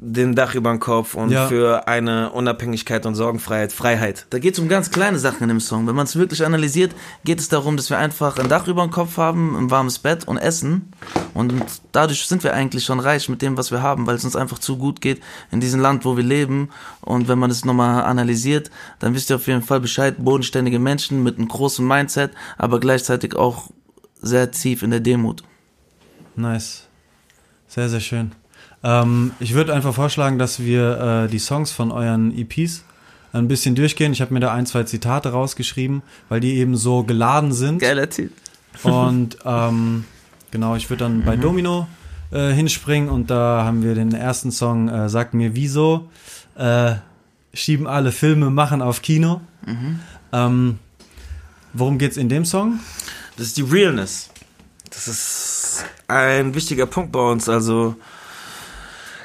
den Dach über den Kopf und ja. für eine Unabhängigkeit und Sorgenfreiheit, Freiheit. Da geht es um ganz kleine Sachen in dem Song. Wenn man es wirklich analysiert, geht es darum, dass wir einfach ein Dach über den Kopf haben, ein warmes Bett und Essen. Und dadurch sind wir eigentlich schon reich mit dem, was wir haben, weil es uns einfach zu gut geht in diesem Land, wo wir leben. Und wenn man es nochmal analysiert, dann wisst ihr auf jeden Fall Bescheid, bodenständige Menschen mit einem großen Mindset, aber gleichzeitig auch sehr tief in der Demut. Nice. Sehr, sehr schön. Ähm, ich würde einfach vorschlagen, dass wir äh, die Songs von euren E Ps ein bisschen durchgehen. Ich habe mir da ein, zwei Zitate rausgeschrieben, weil die eben so geladen sind. Geiler Typ. Und ähm, genau, ich würde dann bei mhm. Domino äh, hinspringen und da haben wir den ersten Song, äh, Sag mir wieso, äh, schieben alle Filme, machen auf Kino. Mhm. Ähm, worum geht's in dem Song? Das ist die Realness. Das ist ein wichtiger Punkt bei uns, also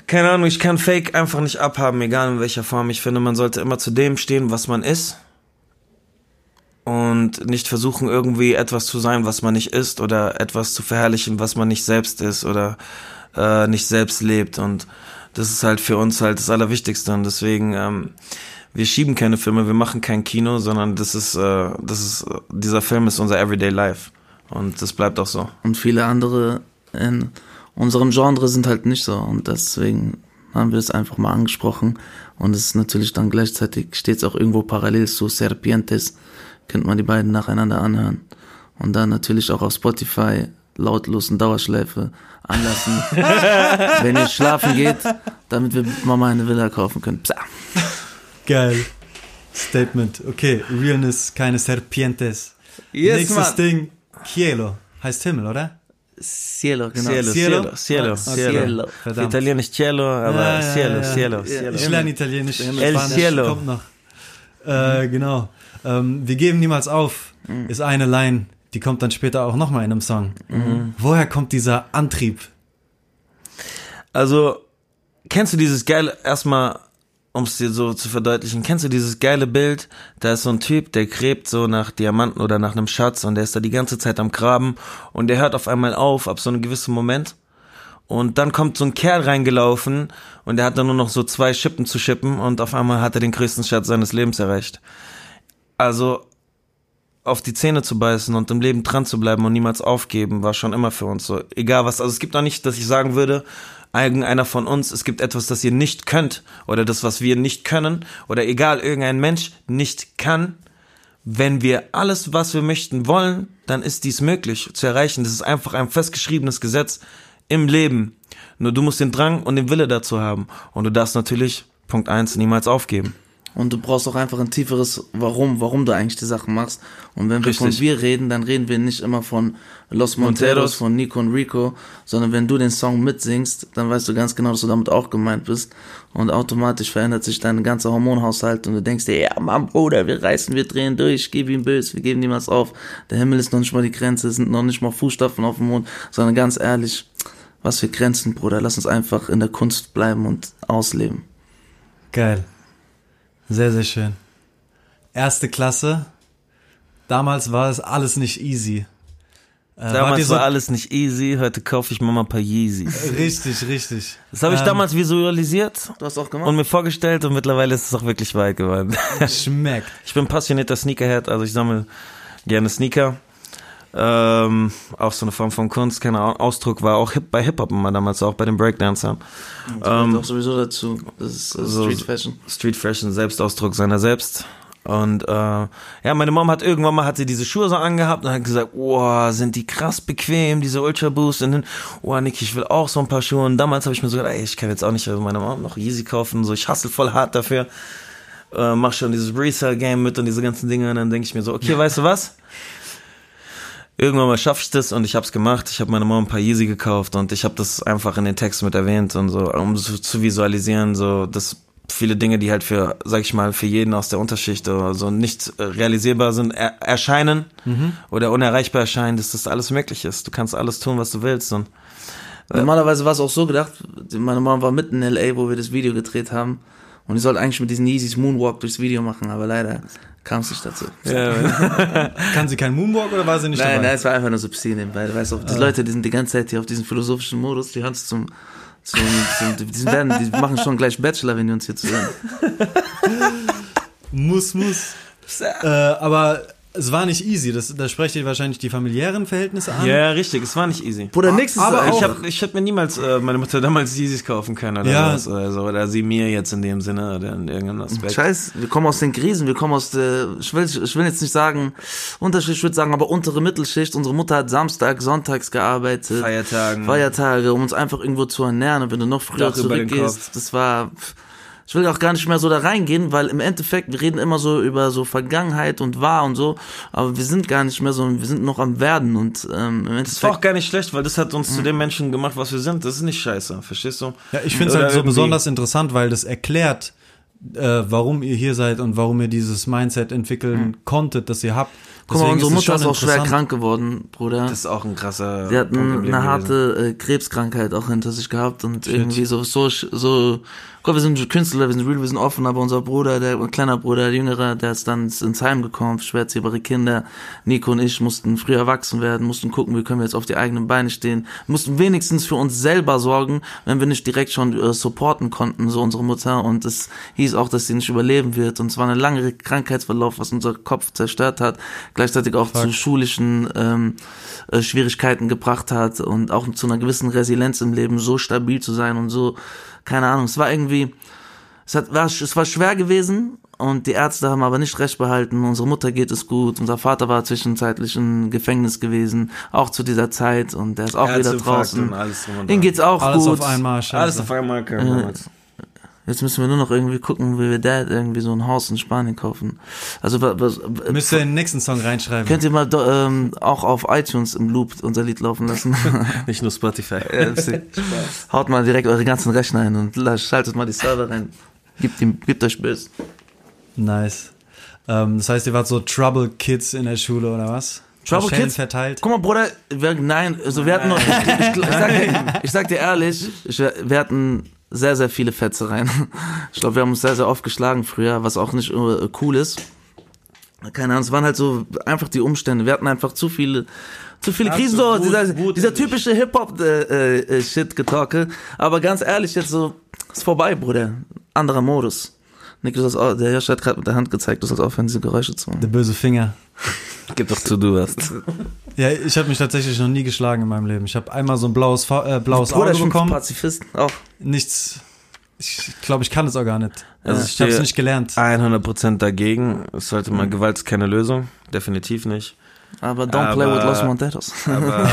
keine Ahnung, ich kann Fake einfach nicht abhaben, egal in welcher Form. Ich finde, man sollte immer zu dem stehen, was man ist. Und nicht versuchen, irgendwie etwas zu sein, was man nicht ist. Oder etwas zu verherrlichen, was man nicht selbst ist. Oder äh, nicht selbst lebt. Und das ist halt für uns halt das Allerwichtigste. Und deswegen, ähm, wir schieben keine Filme, wir machen kein Kino. Sondern das ist, äh, das ist, dieser Film ist unser Everyday Life. Und das bleibt auch so. Und viele andere in unserem Genre sind halt nicht so und deswegen haben wir es einfach mal angesprochen und es ist natürlich dann gleichzeitig, steht es auch irgendwo parallel zu Serpientes, könnte man die beiden nacheinander anhören und dann natürlich auch auf Spotify lautlosen Dauerschleife anlassen, wenn ihr schlafen geht, damit wir Mama eine Villa kaufen können. Psa. Geil. Statement. Okay, Realness, keine Serpientes. Yes, nächstes man. Ding, Cielo, heißt Himmel, oder? Cielo, genau. Cielo, Cielo, Cielo, Cielo. Cielo. Cielo. Italienisch Cielo, aber ja, ja, Cielo, ja, ja. Cielo, Cielo. Ich lerne Italienisch, El Cielo. Kommt noch. Äh, mhm. Genau. Ähm, wir geben niemals auf, mhm. ist eine Line, die kommt dann später auch nochmal in einem Song. Mhm. Woher kommt dieser Antrieb? Also, kennst du dieses geile, erstmal, um es dir so zu verdeutlichen, kennst du dieses geile Bild, da ist so ein Typ, der gräbt so nach Diamanten oder nach einem Schatz und der ist da die ganze Zeit am Graben und der hört auf einmal auf, ab so einem gewissen Moment und dann kommt so ein Kerl reingelaufen und der hat dann nur noch so zwei Schippen zu schippen und auf einmal hat er den größten Schatz seines Lebens erreicht. Also auf die Zähne zu beißen und im Leben dran zu bleiben und niemals aufgeben, war schon immer für uns so. Egal was, also es gibt auch nicht, dass ich sagen würde, irgendeiner von uns, es gibt etwas, das ihr nicht könnt oder das, was wir nicht können oder egal, irgendein Mensch nicht kann. Wenn wir alles, was wir möchten, wollen, dann ist dies möglich zu erreichen. Das ist einfach ein festgeschriebenes Gesetz im Leben. Nur du musst den Drang und den Wille dazu haben und du darfst natürlich, Punkt eins, niemals aufgeben. und du brauchst auch einfach ein tieferes Warum, warum du eigentlich die Sachen machst. Und wenn wir Richtig. von wir reden, dann reden wir nicht immer von Los Monteros, von Nico und Rico, sondern wenn du den Song mitsingst, dann weißt du ganz genau, dass du damit auch gemeint bist. Und automatisch verändert sich dein ganzer Hormonhaushalt und du denkst dir, ja Mann, Bruder, wir reißen, wir drehen durch, gib ihm böse, wir geben niemals auf. Der Himmel ist noch nicht mal die Grenze, es sind noch nicht mal Fußstapfen auf dem Mond, sondern ganz ehrlich, was für Grenzen, Bruder, lass uns einfach in der Kunst bleiben und ausleben. Geil. Sehr, sehr schön. Erste Klasse. Damals war es alles nicht easy. Äh, damals so war alles nicht easy, heute kaufe ich Mama ein paar Yeezys. Richtig, richtig. Das habe ich ähm, damals visualisiert. Du hast auch gemacht. Und mir vorgestellt und mittlerweile ist es auch wirklich weit geworden. Schmeckt. Ich bin passionierter Sneakerhead, also ich sammle gerne Sneaker. Ähm, auch so eine Form von Kunst, keine Ahnung, Ausdruck war auch hip, bei Hip-Hop immer damals, auch bei den Breakdancern. Das gehört ähm, auch sowieso dazu, das ist äh, Street Fashion. So Street Fashion, Selbstausdruck seiner selbst. Und äh, ja, meine Mom hat irgendwann mal, hat sie diese Schuhe so angehabt und hat gesagt, wow, oh, sind die krass bequem, diese Ultra Boost. Und dann, oh Niki, ich will auch so ein paar Schuhe. Und damals habe ich mir so gedacht, ey, ich kann jetzt auch nicht meine Mom noch Yeezy kaufen, so ich hustle voll hart dafür. Äh, mach schon dieses Resale-Game mit und diese ganzen Dinge. Und dann denke ich mir so, okay, weißt du was? Irgendwann mal schaffe ich das und ich habe es gemacht. Ich habe meiner Mom ein paar Yeezy gekauft und ich habe das einfach in den Text mit erwähnt und so, um so zu visualisieren, so dass viele Dinge, die halt für, sag ich mal, für jeden aus der Unterschicht oder so nicht realisierbar sind, er- erscheinen mhm. oder unerreichbar erscheinen, dass das alles möglich ist. Du kannst alles tun, was du willst. Und, äh, normalerweise war es auch so gedacht, meine Mom war mitten in L A, wo wir das Video gedreht haben. Und ich sollte eigentlich mit diesen Yeezys Moonwalk durchs Video machen, aber leider kam es nicht dazu. Ja, kann sie keinen Moonwalk oder war sie nicht nein, dabei? Nein, nein, es war einfach nur so Psy nebenbei. Du weißt auch, die ah. Leute, die sind die ganze Zeit hier auf diesem philosophischen Modus, die hören es zum, zum, zum die, sind werden, die machen schon gleich Bachelor, wenn die uns hier zusammen. muss, muss. Äh, aber es war nicht easy, das, da sprecht ihr wahrscheinlich die familiären Verhältnisse an. Ja, richtig, es war nicht easy. Bruder, nächstes aber auch. Ich hab, ich hab mir niemals, äh, meine Mutter damals Yeezys kaufen können oder ja. was, oder so, oder sie mir jetzt in dem Sinne, oder in irgendeinem Aspekt. Scheiß, wir kommen aus den Krisen, wir kommen aus der, ich will, ich will jetzt nicht sagen, Unterschicht, ich würde sagen, aber untere Mittelschicht, unsere Mutter hat Samstag, Sonntags gearbeitet. Feiertagen. Feiertage, um uns einfach irgendwo zu ernähren, und wenn du noch früher Dach zurückgehst, das war... Ich will auch gar nicht mehr so da reingehen, weil im Endeffekt, wir reden immer so über so Vergangenheit und war und so, aber wir sind gar nicht mehr so, wir sind noch am Werden und ähm, im Endeffekt... Das war auch gar nicht schlecht, weil das hat uns mhm. zu den Menschen gemacht, was wir sind, das ist nicht scheiße, verstehst du? Ja, ich finde es halt so besonders interessant, weil das erklärt, äh, warum ihr hier seid und warum ihr dieses Mindset entwickeln mhm. konntet, das ihr habt. Guck mal, unsere Mutter ist auch schwer krank geworden, Bruder. Das ist auch ein krasser... Sie hat ein, eine harte äh, Krebskrankheit auch hinter sich gehabt und Shit. irgendwie so... so, so Gott, wir sind Künstler, wir sind real, wir sind offen, aber unser Bruder, der kleiner Bruder, der Jüngere, der ist dann ins Heim gekommen, schwerziehbare Kinder. Nico und ich mussten früh erwachsen werden, mussten gucken, wie können wir jetzt auf die eigenen Beine stehen, mussten wenigstens für uns selber sorgen, wenn wir nicht direkt schon äh, supporten konnten, so unsere Mutter. Und es hieß auch, dass sie nicht überleben wird. Und es war ein langer Krankheitsverlauf, was unser Kopf zerstört hat, gleichzeitig auch Fuck. zu schulischen ähm, äh, Schwierigkeiten gebracht hat und auch zu einer gewissen Resilienz im Leben, so stabil zu sein und so. Keine Ahnung, es war irgendwie, es, hat, war, es war schwer gewesen und die Ärzte haben aber nicht recht behalten, unsere Mutter geht es gut, unser Vater war zwischenzeitlich im Gefängnis gewesen, auch zu dieser Zeit und der ist auch Ärzte wieder draußen, ihm geht's auch alles gut. Alles auf einmal, Scheiße. Alles auf einmal, äh, jetzt müssen wir nur noch irgendwie gucken, wie wir Dad irgendwie so ein Haus in Spanien kaufen. Also was, müsst ihr in den nächsten Song reinschreiben. Könnt ihr mal ähm, auch auf iTunes im Loop unser Lied laufen lassen. Nicht nur Spotify. Haut mal direkt eure ganzen Rechner hin und schaltet mal die Server rein. Gebt, ihm, gebt euch böse. Nice. Ähm, das heißt, ihr wart so Trouble Kids in der Schule oder was? Trouble Kids verteilt. Guck mal, Bruder, wir, nein, also wir hatten noch... Ich, ich, ich, sag dir, ich sag dir ehrlich, ich, wir hatten... sehr, sehr viele Fetzereien. Ich glaube, wir haben uns sehr, sehr oft geschlagen früher, was auch nicht äh, cool ist. Keine Ahnung, es waren halt so einfach die Umstände. Wir hatten einfach zu viele, zu viele Absolut Krisen. So, dieser, gut dieser typische Hip-Hop-Shit-Getalke. Äh, äh, Aber ganz ehrlich, jetzt so, ist vorbei, Bruder. Anderer Modus. Nick, du sollst auch, der Joscha hat gerade mit der Hand gezeigt, du sollst aufhören, diese Geräusche zu machen. Der böse Finger. Gib doch zu, du hast. Ja, ich habe mich tatsächlich noch nie geschlagen in meinem Leben. Ich habe einmal so ein blaues, äh, blaues Bruder, Auge bekommen. Pazifisten auch. Nichts. Ich glaube, ich kann das auch gar nicht. Also ja, ich habe es nicht gelernt. hundert Prozent dagegen. Es sollte mal Gewalt ist keine Lösung. Definitiv nicht. Aber don't aber, play with Los Monteros. Aber,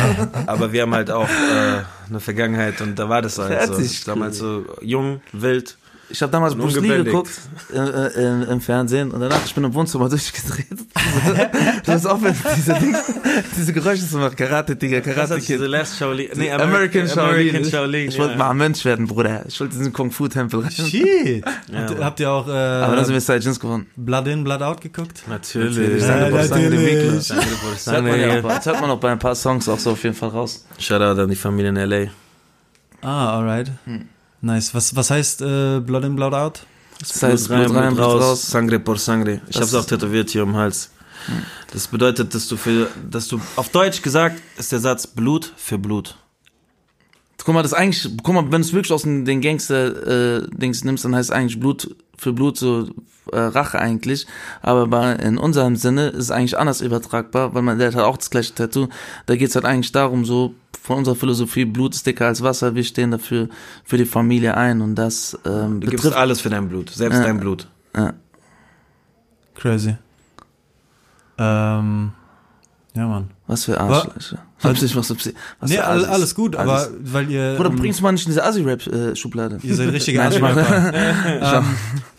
aber wir haben halt auch äh, eine Vergangenheit und da war das halt so. Ich war mal so jung, wild. Ich habe damals Bruce Lee geguckt äh, äh, im Fernsehen und danach, ich bin im Wohnzimmer durchgedreht. Du hast aufhören, diese, diese Geräusche zu machen. Karate, Digga, Karate Kid. The Last Shaolin. Nee, American, American Shaolin. Shaolin. Ich wollte ja. mal ein Mensch werden, Bruder. Ich wollte diesen Kung-Fu-Tempel rein. Shit. Ja. Und, habt ihr auch äh, Aber dann sind wir Saiyans gewonnen. Blood in, Blood out geguckt? Natürlich. Natürlich. Das hört man auch bei ein paar Songs auch so auf jeden Fall raus. Shoutout an die Familie in L A. Ah, alright. Hm. Nice. Was, was heißt äh, Blood in, Blood out? Das, das heißt Blut rein, Blut rein, Blut raus, raus. Sangre por sangre. Ich das hab's auch tätowiert hier im Hals. Hm. Das bedeutet, dass du für, dass du, auf Deutsch gesagt, ist der Satz Blut für Blut. Guck mal, das eigentlich, guck mal, wenn du es wirklich aus den Gangster-Dings äh, nimmst, dann heißt es eigentlich Blut für Blut, so äh, Rache eigentlich. Aber bei, in unserem Sinne ist es eigentlich anders übertragbar, weil man, der hat halt auch das gleiche Tattoo. Da geht's halt eigentlich darum, so, von unserer Philosophie, Blut ist dicker als Wasser, wir stehen dafür für die Familie ein und das ähm, betrifft... Du gibst alles für dein Blut, selbst äh, dein Blut. Äh. Crazy. Ähm, ja, Mann. Was für Arschlöcher. Nee, alles, alles gut, alles. Aber weil ihr... Oder um, bringst du mal nicht in diese Assi-Rap-Schublade. Ihr seid richtige Assi-Rapper.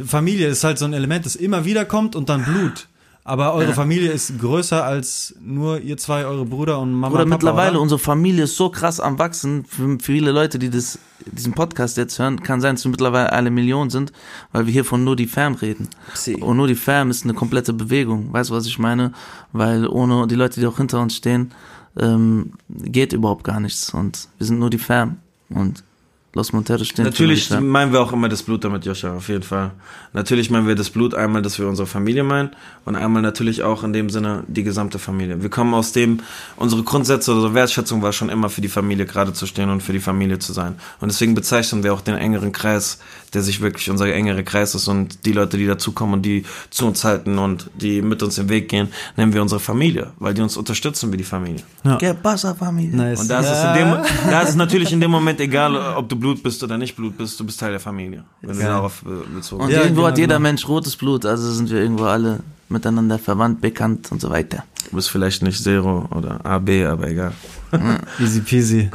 ähm, Familie ist halt so ein Element, das immer wieder kommt und dann Blut. Aber eure Familie ist größer als nur ihr zwei, eure Brüder und Mama oder und Papa, mittlerweile, oder? Unsere Familie ist so krass am Wachsen. Für viele Leute, die das, diesen Podcast jetzt hören, kann sein, dass wir mittlerweile eine Million sind, weil wir hier von Nur die Fam reden. See. Und Nur die Fam ist eine komplette Bewegung. Weißt du, was ich meine? Weil ohne die Leute, die auch hinter uns stehen, ähm, geht überhaupt gar nichts. Und wir sind Nur die Fam. Und Los Monteros stehen. Natürlich meinen wir auch immer das Blut damit, Joscha, auf jeden Fall. Natürlich meinen wir das Blut einmal, dass wir unsere Familie meinen und einmal natürlich auch in dem Sinne die gesamte Familie. Wir kommen aus dem, unsere Grundsätze oder Wertschätzung war schon immer für die Familie gerade zu stehen und für die Familie zu sein. Und deswegen bezeichnen wir auch den engeren Kreis, der sich wirklich unser engerer Kreis ist und die Leute, die dazukommen und die zu uns halten und die mit uns den Weg gehen, nennen wir unsere Familie, weil die uns unterstützen wie die Familie. Ja. Que pasa, Familie? Nice. Und da ist es in dem, da ist es natürlich in dem Moment egal, ob du Blut bist oder nicht Blut bist, du bist Teil der Familie. Wenn du darauf bezogen bist. Und irgendwo hat jeder Mensch rotes Blut, also sind wir irgendwo alle miteinander verwandt, bekannt und so weiter. Du bist vielleicht nicht Zero oder A B, aber egal. Easy peasy.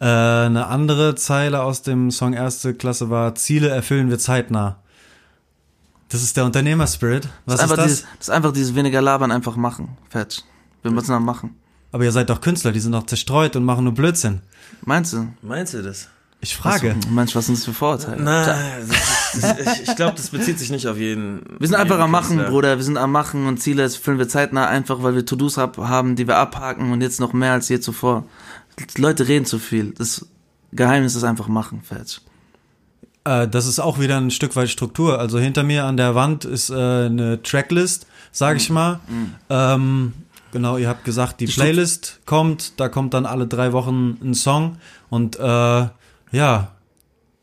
Äh, eine andere Zeile aus dem Song Erste Klasse war, Ziele erfüllen wir zeitnah. Das ist der Unternehmer-Spirit. Was ist das? Dieses, das ist einfach dieses weniger labern, einfach machen. Fetch. Wir müssen dann machen. Aber ihr seid doch Künstler, die sind doch zerstreut und machen nur Blödsinn. Meinst du? Meinst du das? Ich frage. Also, Mensch, was sind das für Vorurteile? Nein, das ist, das ist, ich, ich glaube, das bezieht sich nicht auf jeden. Wir sind einfach am Machen, Künstler. Bruder. Wir sind am Machen und Ziele erfüllen wir zeitnah einfach, weil wir To-Dos hab, haben, die wir abhaken und jetzt noch mehr als je zuvor. Die Leute reden zu viel. Das Geheimnis ist einfach machen, fertig. Äh, das ist auch wieder ein Stück weit Struktur. Also hinter mir an der Wand ist äh, eine Tracklist, sage ich mal. Mhm. Ähm, genau, ihr habt gesagt, die, die Playlist Stru- kommt. Da kommt dann alle drei Wochen ein Song und äh, ja,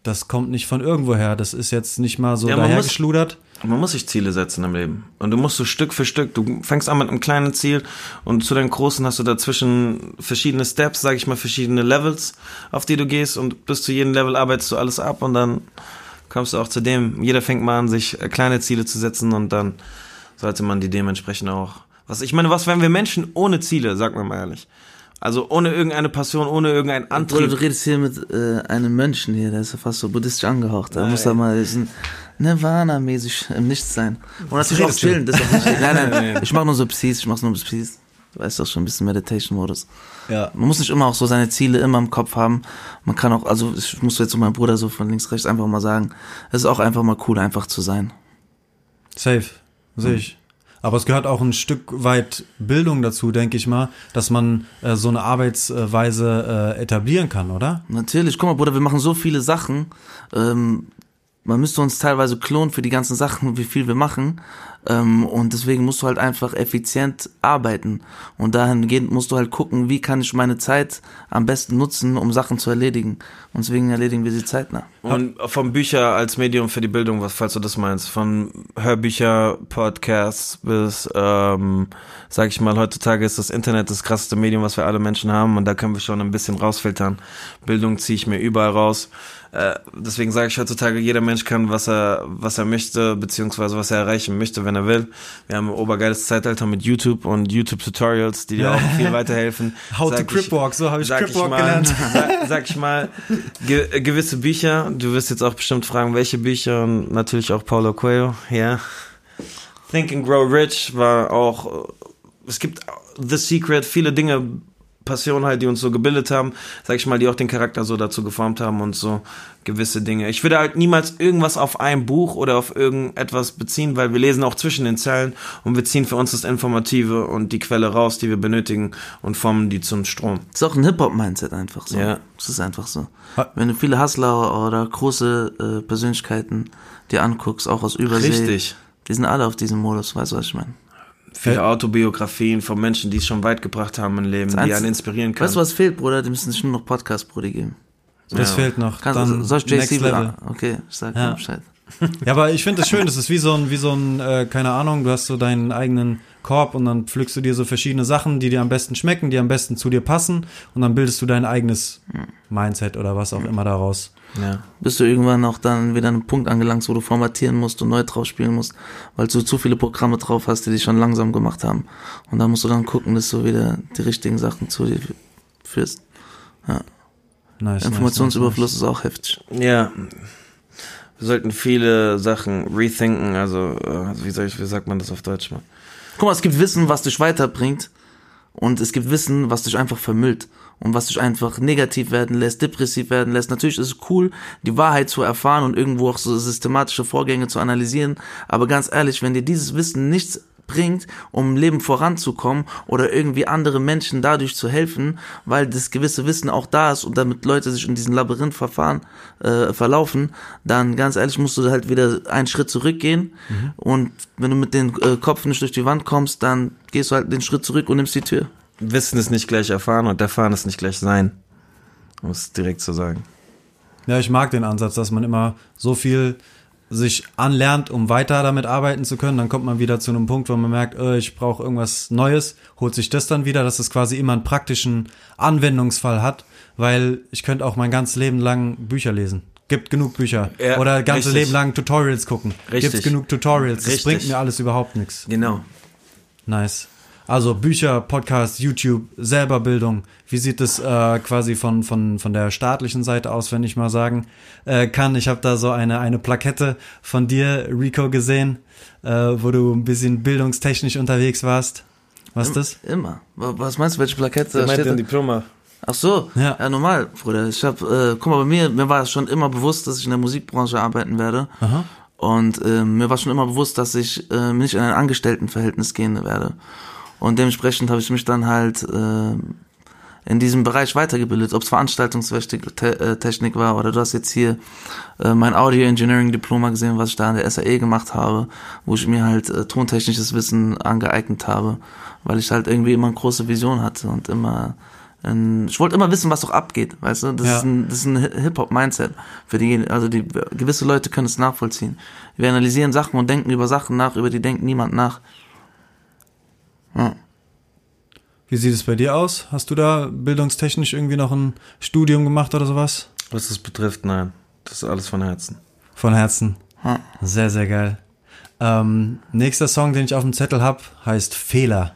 das kommt nicht von irgendwoher. Das ist jetzt nicht mal so ja, dahergeschludert. Man muss sich Ziele setzen im Leben. Und du musst so Stück für Stück, du fängst an mit einem kleinen Ziel und zu deinem großen hast du dazwischen verschiedene Steps, sag ich mal, verschiedene Levels, auf die du gehst und bis zu jedem Level arbeitest du alles ab und dann kommst du auch zu dem. Jeder fängt mal an, sich kleine Ziele zu setzen und dann sollte man die dementsprechend auch... Was, ich meine, was wären wir Menschen ohne Ziele, sag mir mal ehrlich. Also ohne irgendeine Passion, ohne irgendeinen Antrieb. Oder du redest hier mit äh, einem Menschen hier, der ist ja fast so buddhistisch angehaucht. Da nein. muss er mal diesen Nirvana-mäßig im Nichts sein. Und natürlich auch chillen. Das auch nicht, nein, nein, nein. Ich mache nur so Psys, ich mache nur so Psys. Du weißt doch schon, ein bisschen Meditation-Modus. Ja. Man muss nicht immer auch so seine Ziele immer im Kopf haben. Man kann auch, also ich muss jetzt zu meinem Bruder so von links, rechts einfach mal sagen, es ist auch einfach mal cool, einfach zu sein. Safe, sehe hm. ich. Aber es gehört auch ein Stück weit Bildung dazu, denke ich mal, dass man äh, so eine Arbeitsweise äh, etablieren kann, oder? Natürlich. Guck mal, Bruder, wir machen so viele Sachen. Ähm, man müsste uns teilweise klonen für die ganzen Sachen, wie viel wir machen. Ähm, und deswegen musst du halt einfach effizient arbeiten. Und dahingehend musst du halt gucken, wie kann ich meine Zeit am besten nutzen, um Sachen zu erledigen. Und deswegen erledigen wir sie zeitnah. Und von Bücher als Medium für die Bildung, was falls du das meinst, von Hörbücher, Podcasts bis, ähm, sag ich mal, heutzutage ist das Internet das krasseste Medium, was wir alle Menschen haben und da können wir schon ein bisschen rausfiltern. Bildung ziehe ich mir überall raus. äh, deswegen sage ich heutzutage, jeder Mensch kann, was er was er möchte, beziehungsweise was er erreichen möchte, wenn er will. Wir haben ein obergeiles Zeitalter mit YouTube und YouTube-Tutorials, die dir auch viel weiterhelfen. How sag to Cripwalk, so habe ich Cripwalk gelernt. Sag, sag ich mal, ge- gewisse Bücher, du wirst jetzt auch bestimmt fragen, welche Bücher, und natürlich auch Paulo Coelho, ja. Yeah. Think and Grow Rich war auch, es gibt The Secret, viele Dinge, Passion halt, die uns so gebildet haben, sag ich mal, die auch den Charakter so dazu geformt haben und so gewisse Dinge. Ich würde halt niemals irgendwas auf ein Buch oder auf irgendetwas beziehen, weil wir lesen auch zwischen den Zeilen und wir ziehen für uns das Informative und die Quelle raus, die wir benötigen, und formen die zum Strom. Das ist auch ein Hip-Hop-Mindset einfach so. Ja. Das ist einfach so. Wenn du viele Hustler oder große äh, Persönlichkeiten dir anguckst, auch aus Übersee. Richtig. Die sind alle auf diesem Modus, weißt du, was ich meine? Viele Autobiografien von Menschen, die es schon weit gebracht haben im Leben, die einen inspirieren können. Weißt du, was fehlt, Bruder? Die müssen schon noch Podcast, Bruder, geben. So, das ja. fehlt noch. Kannst, dann soll ich Next Level. Okay, ich sag ja. Bescheid. Ja, aber ich finde es schön, das ist wie so ein, wie so ein äh, keine Ahnung, du hast so deinen eigenen Korb und dann pflückst du dir so verschiedene Sachen, die dir am besten schmecken, die am besten zu dir passen, und dann bildest du dein eigenes Mindset oder was auch immer daraus. Ja. Bist du irgendwann auch dann wieder an einem Punkt angelangt, wo du formatieren musst und neu drauf spielen musst, weil du zu viele Programme drauf hast, die dich schon langsam gemacht haben. Und da musst du dann gucken, dass du wieder die richtigen Sachen zu dir führst. Ja. Nice, Informationsüberfluss nice, nice. Ist auch heftig. Ja. Wir sollten viele Sachen rethinken, also, also wie, soll ich, wie sagt man das auf Deutsch mal? Guck mal, es gibt Wissen, was dich weiterbringt, und es gibt Wissen, was dich einfach vermüllt. Und was dich einfach negativ werden lässt, depressiv werden lässt. Natürlich ist es cool, die Wahrheit zu erfahren und irgendwo auch so systematische Vorgänge zu analysieren. Aber ganz ehrlich, wenn dir dieses Wissen nichts bringt, um im Leben voranzukommen oder irgendwie anderen Menschen dadurch zu helfen, weil das gewisse Wissen auch da ist und damit Leute sich in diesen Labyrinth verfahren, äh, verlaufen, dann ganz ehrlich musst du halt wieder einen Schritt zurückgehen, mhm. und wenn du mit dem äh, Kopf nicht durch die Wand kommst, dann gehst du halt den Schritt zurück und nimmst die Tür. Wissen ist nicht gleich erfahren und erfahren ist nicht gleich sein, um es direkt zu sagen. Ja, ich mag den Ansatz, dass man immer so viel sich anlernt, um weiter damit arbeiten zu können. Dann kommt man wieder zu einem Punkt, wo man merkt, oh, ich brauche irgendwas Neues, holt sich das dann wieder, dass es quasi immer einen praktischen Anwendungsfall hat, weil ich könnte auch mein ganzes Leben lang Bücher lesen. Gibt genug Bücher. Ja, oder das ganze richtig. Leben lang Tutorials gucken. Richtig. Gibt's genug Tutorials. Richtig. Das bringt mir alles überhaupt nichts. Genau. Nice. Also Bücher, Podcasts, YouTube, selber Bildung. Wie sieht es äh, quasi von von von der staatlichen Seite aus, wenn ich mal sagen äh, kann? Ich habe da so eine eine Plakette von dir, Rico, gesehen, äh, wo du ein bisschen bildungstechnisch unterwegs warst. Was ist das? Immer. Was meinst du, welche Plakette? Ich meinte ein Diploma. Ach so, ja. ja, normal, Bruder. Ich hab, äh, guck mal, bei mir, mir war es schon immer bewusst, dass ich in der Musikbranche arbeiten werde. Aha. Und äh, mir war schon immer bewusst, dass ich äh, nicht in ein Angestelltenverhältnis gehen werde. Und dementsprechend habe ich mich dann halt äh, in diesem Bereich weitergebildet, ob es Veranstaltungstechnik te- Technik war oder du hast jetzt hier äh, mein Audio Engineering Diploma gesehen, was ich da an der S A E gemacht habe, wo ich mir halt äh, tontechnisches Wissen angeeignet habe, weil ich halt irgendwie immer eine große Vision hatte und immer, ähm, ich wollte immer wissen, was doch abgeht, weißt du, das, ja. ist, ein, das ist ein Hip-Hop-Mindset für die, also die gewisse Leute können es nachvollziehen. Wir analysieren Sachen und denken über Sachen nach, über die denkt niemand nach. Ja. Wie sieht es bei dir aus? Hast du da bildungstechnisch irgendwie noch ein Studium gemacht oder sowas? Was das betrifft, nein. Das ist alles von Herzen. Von Herzen. Ja. Sehr, sehr geil. Ähm, nächster Song, den ich auf dem Zettel habe, heißt Fehler.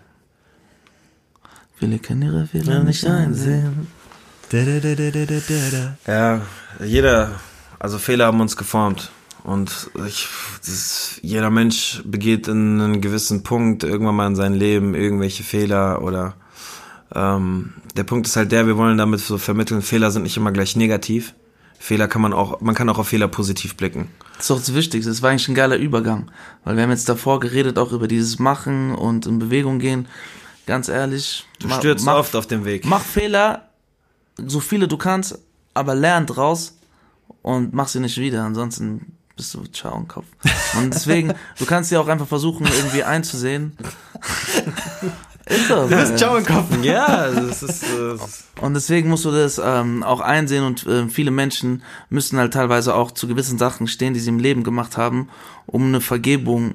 Viele können ihre Fehler nicht einsehen. Ja, jeder, also Fehler haben uns geformt. Und ich, das, jeder Mensch begeht in einem gewissen Punkt irgendwann mal in seinem Leben irgendwelche Fehler oder ähm, der Punkt ist halt der, wir wollen damit so vermitteln, Fehler sind nicht immer gleich negativ. Fehler kann man auch, man kann auch auf Fehler positiv blicken. Das ist doch das Wichtigste, das war eigentlich ein geiler Übergang, weil wir haben jetzt davor geredet auch über dieses Machen und in Bewegung gehen. Ganz ehrlich, du stürzt mach, oft auf dem Weg. Mach Fehler, so viele du kannst, aber lern draus und mach sie nicht wieder, ansonsten bist du ciao im Kopf. Und deswegen, du kannst ja auch einfach versuchen, irgendwie einzusehen. Ist das, du bist ciao im Kopf. Ja, das ist... Das und deswegen musst du das ähm, auch einsehen und äh, viele Menschen müssen halt teilweise auch zu gewissen Sachen stehen, die sie im Leben gemacht haben, um eine Vergebung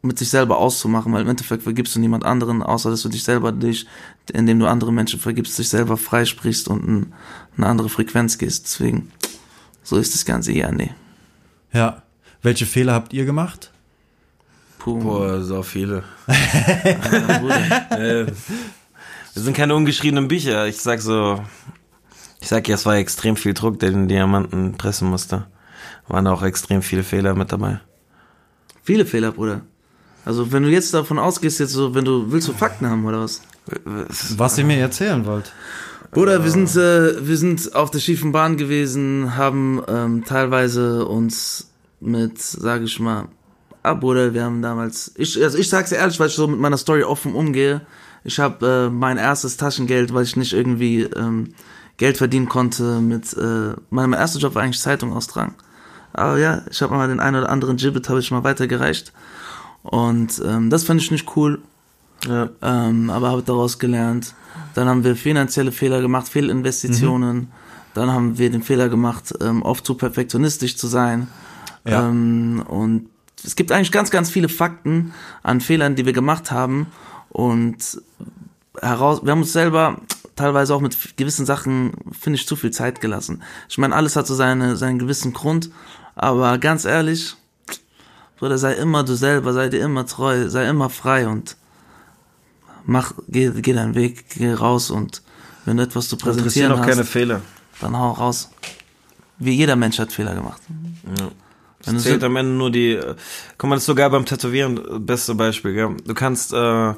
mit sich selber auszumachen, weil im Endeffekt vergibst du niemand anderen, außer dass du dich selber dich, indem du andere Menschen vergibst, dich selber freisprichst und in eine andere Frequenz gehst. Deswegen... So ist das Ganze hier, nee. Ja. Welche Fehler habt ihr gemacht? Puh. Boah, so viele. äh, wir sind keine ungeschriebenen Bücher. Ich sag so, ich sag ja, es war extrem viel Druck, der den Diamanten pressen musste. Waren auch extrem viele Fehler mit dabei. Viele Fehler, Bruder. Also wenn du jetzt davon ausgehst, jetzt so, wenn du willst du Fakten haben oder was? Was ihr mir erzählen wollt. Bruder, wir sind, äh, wir sind auf der schiefen Bahn gewesen, haben ähm, teilweise uns mit, sage ich mal, ah, Bruder, wir haben damals, ich, also ich sag's dir ehrlich, weil ich so mit meiner Story offen umgehe, ich habe äh, mein erstes Taschengeld, weil ich nicht irgendwie ähm, Geld verdienen konnte mit, äh, mein erster Job war eigentlich Zeitung austragen. Aber ja, ich habe mal den einen oder anderen Gibbet habe ich mal weitergereicht und ähm, das fand ich nicht cool. Ja. Ähm, aber habe daraus gelernt. Dann haben wir finanzielle Fehler gemacht, Fehlinvestitionen. Mhm. Dann haben wir den Fehler gemacht, ähm, oft zu perfektionistisch zu sein. Ja. Ähm, und es gibt eigentlich ganz, ganz viele Fakten an Fehlern, die wir gemacht haben. Und heraus, wir haben uns selber teilweise auch mit gewissen Sachen, finde ich, zu viel Zeit gelassen. Ich meine, alles hat so seine, seinen gewissen Grund. Aber ganz ehrlich, Bruder, sei immer du selber, sei dir immer treu, sei immer frei und mach, geh, geh deinen Weg, geh raus und wenn du etwas zu präsentieren hast, keine Fehler, dann hau raus. Wie jeder Mensch hat Fehler gemacht. Ja. Es zählt am Ende nur die, guck mal, das ist sogar beim Tätowieren beste Beispiel, gell? Du kannst, äh,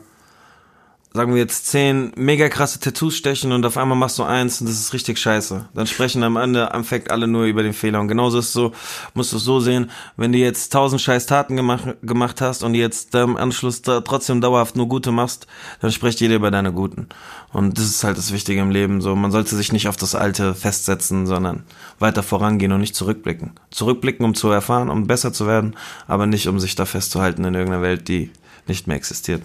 sagen wir jetzt, zehn mega krasse Tattoos stechen und auf einmal machst du eins und das ist richtig scheiße. Dann sprechen am Ende, am Effekt alle nur über den Fehler und genauso ist so, musst du es so sehen, wenn du jetzt tausend scheiß Taten gemacht, gemacht hast und jetzt im Anschluss da trotzdem dauerhaft nur gute machst, dann spricht jeder über deine guten. Und das ist halt das Wichtige im Leben, so. Man sollte sich nicht auf das Alte festsetzen, sondern weiter vorangehen und nicht zurückblicken. Zurückblicken, um zu erfahren, um besser zu werden, aber nicht, um sich da festzuhalten in irgendeiner Welt, die nicht mehr existiert.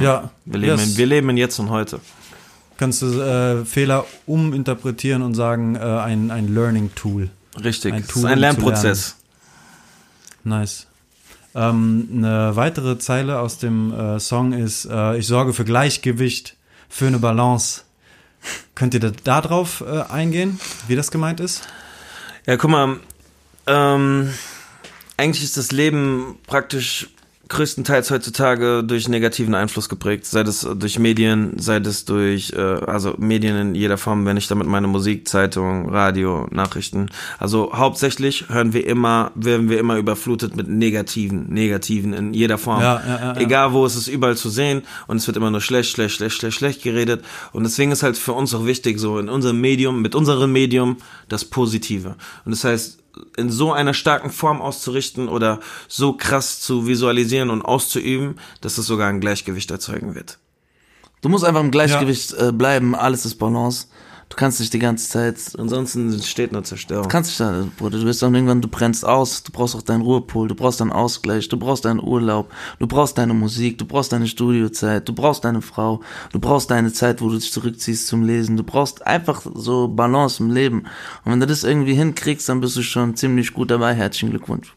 Ja. Wir leben, yes. in, wir leben in Jetzt und Heute. Kannst du äh, Fehler uminterpretieren und sagen, äh, ein, ein Learning-Tool. Richtig, ein, Tool, ein Lernprozess. Nice. Ähm, eine weitere Zeile aus dem äh, Song ist, äh, ich sorge für Gleichgewicht, für eine Balance. Könnt ihr da, da drauf äh, eingehen, wie das gemeint ist? Ja, guck mal, ähm, eigentlich ist das Leben praktisch größtenteils heutzutage durch negativen Einfluss geprägt, sei das durch Medien, sei das durch, äh, also Medien in jeder Form, wenn ich damit meine Musik, Zeitung, Radio, Nachrichten, also hauptsächlich hören wir immer, werden wir immer überflutet mit negativen, negativen in jeder Form, ja, ja, ja, egal wo, es ist überall zu sehen und es wird immer nur schlecht, schlecht, schlecht, schlecht, schlecht geredet und deswegen ist halt für uns auch wichtig, so in unserem Medium, mit unserem Medium das Positive und das heißt, in so einer starken Form auszurichten oder so krass zu visualisieren und auszuüben, dass es sogar ein Gleichgewicht erzeugen wird. Du musst einfach im Gleichgewicht ja. äh, bleiben, alles ist Balance. Du kannst nicht die ganze Zeit... Ansonsten entsteht nur Zerstörung. Du kannst nicht da, Bruder, du wirst dann irgendwann, du brennst aus, du brauchst auch deinen Ruhepol, du brauchst deinen Ausgleich, du brauchst deinen Urlaub, du brauchst deine Musik, du brauchst deine Studiozeit, du brauchst deine Frau, du brauchst deine Zeit, wo du dich zurückziehst zum Lesen, du brauchst einfach so Balance im Leben. Und wenn du das irgendwie hinkriegst, dann bist du schon ziemlich gut dabei. Herzlichen Glückwunsch.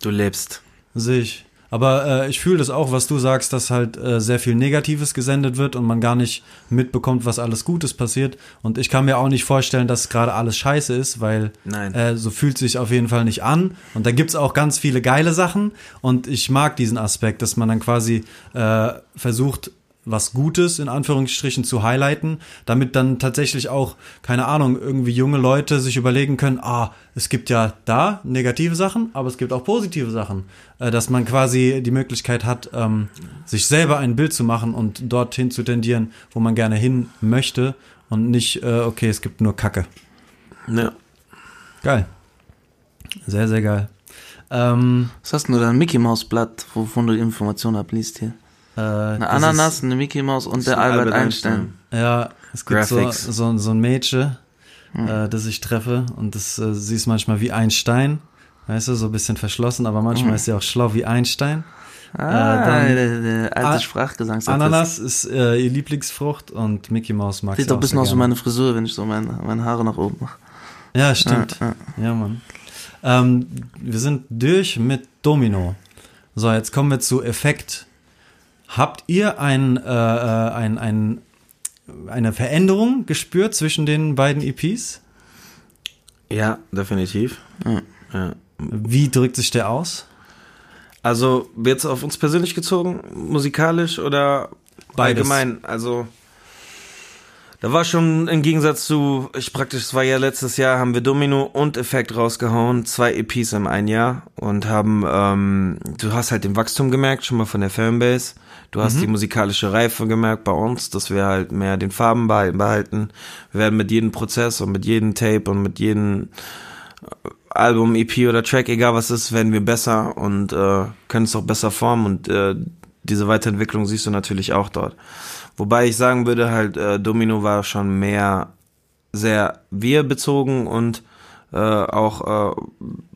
Du lebst. Sehe ich. Aber äh, ich fühle das auch, was du sagst, dass halt äh, sehr viel Negatives gesendet wird und man gar nicht mitbekommt, was alles Gutes passiert. Und ich kann mir auch nicht vorstellen, dass gerade alles scheiße ist, weil äh, so fühlt es sich auf jeden Fall nicht an. Und da gibt's auch ganz viele geile Sachen. Und ich mag diesen Aspekt, dass man dann quasi äh, versucht, was Gutes in Anführungsstrichen zu highlighten, damit dann tatsächlich auch, keine Ahnung, irgendwie junge Leute sich überlegen können, ah, es gibt ja da negative Sachen, aber es gibt auch positive Sachen, dass man quasi die Möglichkeit hat, ähm, sich selber ein Bild zu machen und dorthin zu tendieren, wo man gerne hin möchte und nicht, äh, okay, es gibt nur Kacke. Ja. Geil. Sehr, sehr geil. Ähm, was hast du da? Ein Mickey-Maus-Blatt, wovon du die Informationen abliest hier. Äh, eine Ananas, ist, eine Mickey Maus und der Albert, Albert Einstein. Einstein. Ja, es gibt so, so, so ein Mädchen, mhm. äh, das ich treffe und das, äh, sie ist manchmal wie Einstein, weißt du, so ein bisschen verschlossen, aber manchmal mhm. ist sie auch schlau wie Einstein. Ah, äh, dann, der, der alte A- Sprachgesang. Ananas ist äh, ihr Lieblingsfrucht und Mickey Maus mag sie auch. Sieht doch ein bisschen aus wie meine Frisur, wenn ich so meine, meine Haare nach oben mache. Ja, stimmt. Ja, ja. ja Mann. Ähm, wir sind durch mit Domino. So, jetzt kommen wir zu Effekt. Habt ihr ein, äh, ein, ein, eine Veränderung gespürt zwischen den beiden E Ps? Ja, definitiv. Ja. Ja. Wie drückt sich der aus? Also, wird's auf uns persönlich gezogen, musikalisch oder beides? Allgemein? Also, da war schon im Gegensatz zu, ich praktisch, es war ja letztes Jahr, haben wir Domino und Effekt rausgehauen, zwei E Ps im einen Jahr und haben, ähm, du hast halt den Wachstum gemerkt, schon mal von der Fanbase, du hast mhm. die musikalische Reife gemerkt bei uns, dass wir halt mehr den Farben behalten, wir werden mit jedem Prozess und mit jedem Tape und mit jedem Album, E P oder Track, egal was ist, werden wir besser und äh, können es auch besser formen und äh, diese Weiterentwicklung siehst du natürlich auch dort. Wobei ich sagen würde, halt äh, Domino war schon mehr sehr wir bezogen und äh, auch äh,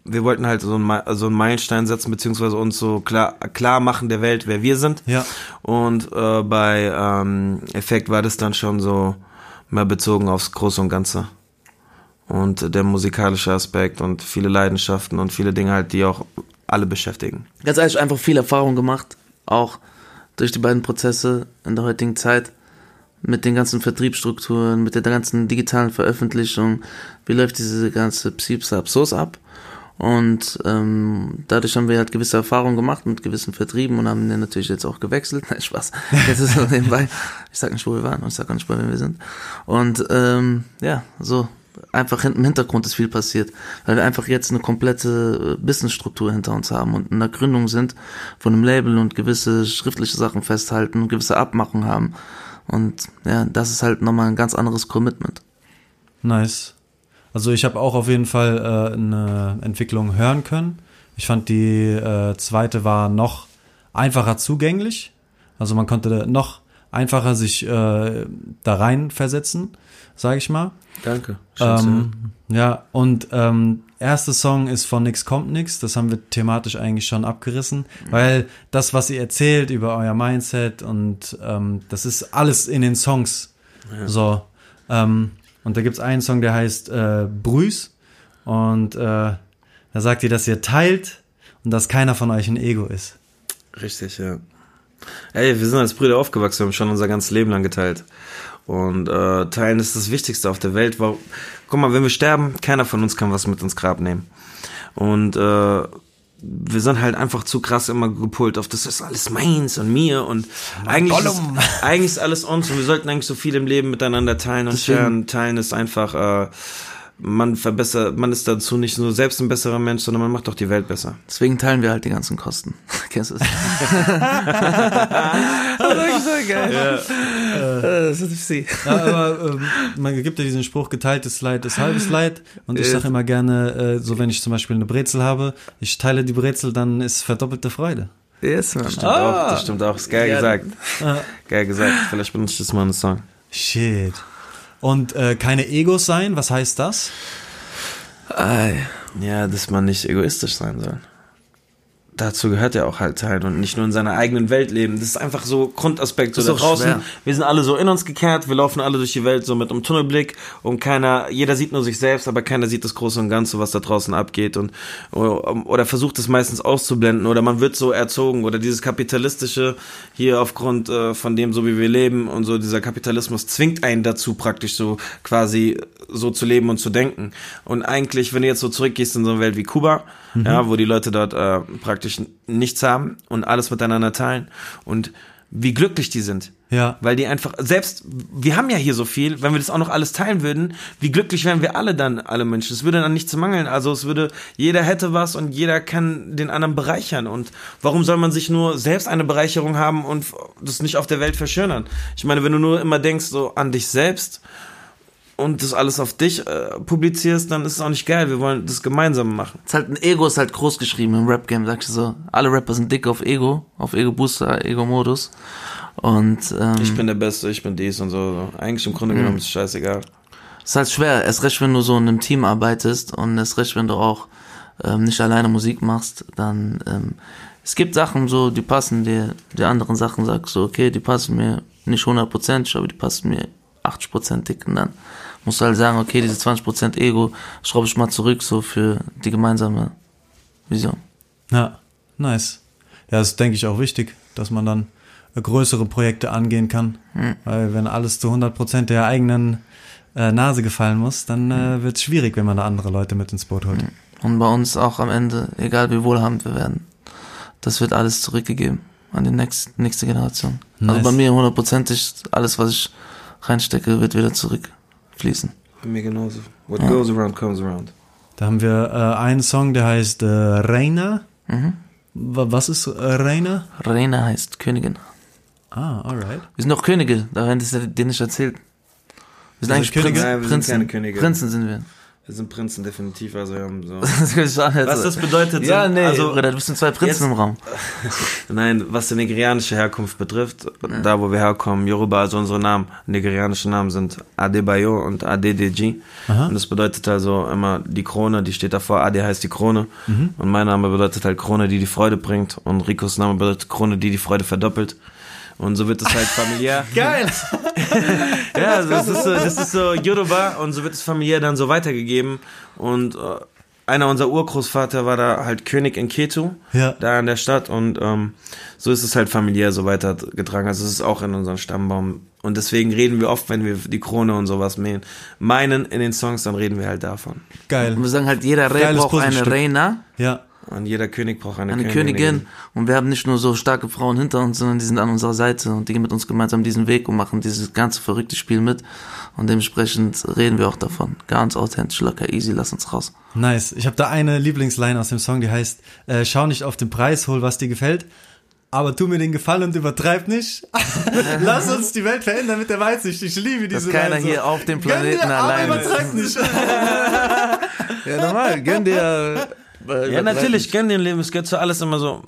wir wollten halt so einen so einen Meilenstein setzen beziehungsweise uns so klar klar machen der Welt, wer wir sind. Ja. Und äh, bei ähm, Effekt war das dann schon so mehr bezogen aufs Große und Ganze und der musikalische Aspekt und viele Leidenschaften und viele Dinge halt, die auch alle beschäftigen. Ganz ehrlich, einfach viel Erfahrung gemacht, auch durch die beiden Prozesse in der heutigen Zeit, mit den ganzen Vertriebsstrukturen, mit der ganzen digitalen Veröffentlichung, wie läuft diese ganze Psypsabsos ab und ähm, dadurch haben wir halt gewisse Erfahrungen gemacht mit gewissen Vertrieben und haben dann natürlich jetzt auch gewechselt, nein, Spaß, jetzt ist es nebenbei, ich sag nicht, wo wir waren und ich sag auch nicht, bei wem wir sind und ähm, ja, so einfach im Hintergrund ist viel passiert, weil wir einfach jetzt eine komplette Businessstruktur hinter uns haben und in der Gründung sind von einem Label und gewisse schriftliche Sachen festhalten und gewisse Abmachungen haben. Und ja, das ist halt nochmal ein ganz anderes Commitment. Nice. Also ich habe auch auf jeden Fall äh, eine Entwicklung hören können. Ich fand die äh, zweite war noch einfacher zugänglich. Also man konnte noch einfacher sich äh, da rein versetzen, sage ich mal. Danke. Ähm, ja, und ähm, erster Song ist von Nix kommt nix, das haben wir thematisch eigentlich schon abgerissen, mhm. weil das, was ihr erzählt über euer Mindset und ähm, das ist alles in den Songs. Ja. So. Ähm, und da gibt's einen Song, der heißt äh, Brüß und äh, da sagt ihr, dass ihr teilt und dass keiner von euch ein Ego ist. Richtig, ja. Ey, wir sind als Brüder aufgewachsen, wir haben schon unser ganzes Leben lang geteilt. Und äh, teilen ist das Wichtigste auf der Welt. Warum? Guck mal, wenn wir sterben, keiner von uns kann was mit ins Grab nehmen. Und äh, wir sind halt einfach zu krass immer gepolt auf, das ist alles meins und mir und eigentlich ist, eigentlich ist alles uns und wir sollten eigentlich so viel im Leben miteinander teilen und scheren. Teilen ist einfach, äh, man verbessert, man ist dazu nicht nur selbst ein besserer Mensch, sondern man macht doch die Welt besser. Deswegen teilen wir halt die ganzen Kosten. Kennst du das? Das ist so geil. Ja. Äh, das ist sie. Ja, aber äh, man gibt ja diesen Spruch, geteiltes Leid ist halbes Leid. Und ich sage immer gerne, äh, so wenn ich zum Beispiel eine Brezel habe, ich teile die Brezel, dann ist verdoppelte Freude. Yes, man. Das stimmt ah. auch, das stimmt auch. Ist geil ja. gesagt. Ah. Geil gesagt. Vielleicht benutze ich das mal in einem Song. Shit. Und äh, keine Egos sein, was heißt das? Ja, dass man nicht egoistisch sein soll. Dazu gehört ja auch halt Teilen und nicht nur in seiner eigenen Welt leben. Das ist einfach so Grundaspekt. So da draußen, schwer. Wir sind alle so in uns gekehrt, wir laufen alle durch die Welt so mit einem Tunnelblick und keiner, jeder sieht nur sich selbst, aber keiner sieht das Große und Ganze, was da draußen abgeht und oder, oder versucht es meistens auszublenden oder man wird so erzogen oder dieses kapitalistische hier aufgrund äh, von dem, so wie wir leben und so, dieser Kapitalismus zwingt einen dazu praktisch so quasi so zu leben und zu denken. Und eigentlich, wenn du jetzt so zurückgehst in so eine Welt wie Kuba, mhm. ja, wo die Leute dort äh, praktisch nichts haben und alles miteinander teilen und wie glücklich die sind. Ja. Weil die einfach, selbst, wir haben ja hier so viel, wenn wir das auch noch alles teilen würden, wie glücklich wären wir alle dann, alle Menschen. Es würde dann nichts mangeln, also es würde, jeder hätte was und jeder kann den anderen bereichern und warum soll man sich nur selbst eine Bereicherung haben und das nicht auf der Welt verschönern? Ich meine, wenn du nur immer denkst, so an dich selbst, und das alles auf dich äh, publizierst, dann ist es auch nicht geil. Wir wollen das gemeinsam machen. Es ist halt ein Ego, ist halt groß geschrieben im Rap-Game, sagst du so. Alle Rapper sind dick auf Ego, auf Ego-Booster, Ego-Modus. Und ähm, ich bin der Beste, ich bin dies und so. Eigentlich im Grunde mh. genommen ist es scheißegal. Es ist halt schwer, erst recht, wenn du so in einem Team arbeitest und erst recht, wenn du auch ähm, nicht alleine Musik machst, dann ähm, es gibt Sachen so, die passen dir, die anderen Sachen sagst du, so, okay, die passen mir nicht hundertprozentig, aber die passen mir achtzig Prozent dick und dann musst du halt sagen, okay, diese zwanzig Prozent Ego schraube ich mal zurück, so für die gemeinsame Vision. Ja, nice. Ja, das ist, denke ich, auch wichtig, dass man dann größere Projekte angehen kann, hm. weil wenn alles zu hundert Prozent der eigenen äh, Nase gefallen muss, dann äh, wird es schwierig, wenn man da andere Leute mit ins Boot holt. Und bei uns auch am Ende, egal wie wohlhabend wir werden, das wird alles zurückgegeben an die nächst, nächste Generation. Nice. Also bei mir hundertprozentig, alles, was ich reinstecke, wird wieder zurückfließen. Bei mir genauso. What ja. goes around, comes around. Da haben wir äh, einen Song, der heißt äh, Reina. Mhm. Was ist Reina? Reina heißt Königin. Ah, alright. Wir sind auch Könige, da haben wir dir nicht erzählt. Wir sind, sind eigentlich Könige? Prinzen. Nein, wir Prinzen. Sind keine Könige. Prinzen sind wir. Wir sind Prinzen, definitiv. Also wir haben so. Was das bedeutet? Ja, sind, nee, also, wir sind zwei Prinzen jetzt, im Raum. Nein, was die nigerianische Herkunft betrifft, ja. da wo wir herkommen, Yoruba, also unsere Namen, nigerianische Namen sind Ade Bayo und Ade Deji. Aha. Und das bedeutet also immer die Krone, die steht davor, Ade heißt die Krone. Mhm. Und mein Name bedeutet halt Krone, die die Freude bringt. Und Ricos Name bedeutet Krone, die die Freude verdoppelt. Und so wird es halt familiär. Geil! Ja, das ist, so, das ist so Yoruba und so wird es familiär dann so weitergegeben. Und äh, einer unserer Urgroßvater war da halt König in Ketu, ja. da in der Stadt. Und ähm, so ist es halt familiär so weitergetragen. Also es ist auch in unserem Stammbaum. Und deswegen reden wir oft, wenn wir die Krone und sowas meinen in den Songs, dann reden wir halt davon. Geil. Und wir sagen halt, jeder Rey braucht eine Reina. Ja. Und jeder König braucht eine, eine Königin. Königin. Und wir haben nicht nur so starke Frauen hinter uns, sondern die sind an unserer Seite und die gehen mit uns gemeinsam diesen Weg und machen dieses ganze verrückte Spiel mit. Und dementsprechend reden wir auch davon. Ganz authentisch, locker, easy, lass uns raus. Nice. Ich habe da eine Lieblingsline aus dem Song, die heißt, äh, schau nicht auf den Preis, hol, was dir gefällt. Aber tu mir den Gefallen und übertreib nicht. Lass uns die Welt verändern mit der Weitsicht. Ich liebe diese Welt. Dass keiner hier auf dem Planeten alleine ist. Aber übertreib nicht. Ja, normal. Gönn dir... Ja, natürlich, gönn dir ein Leben, es gehört zu alles immer so,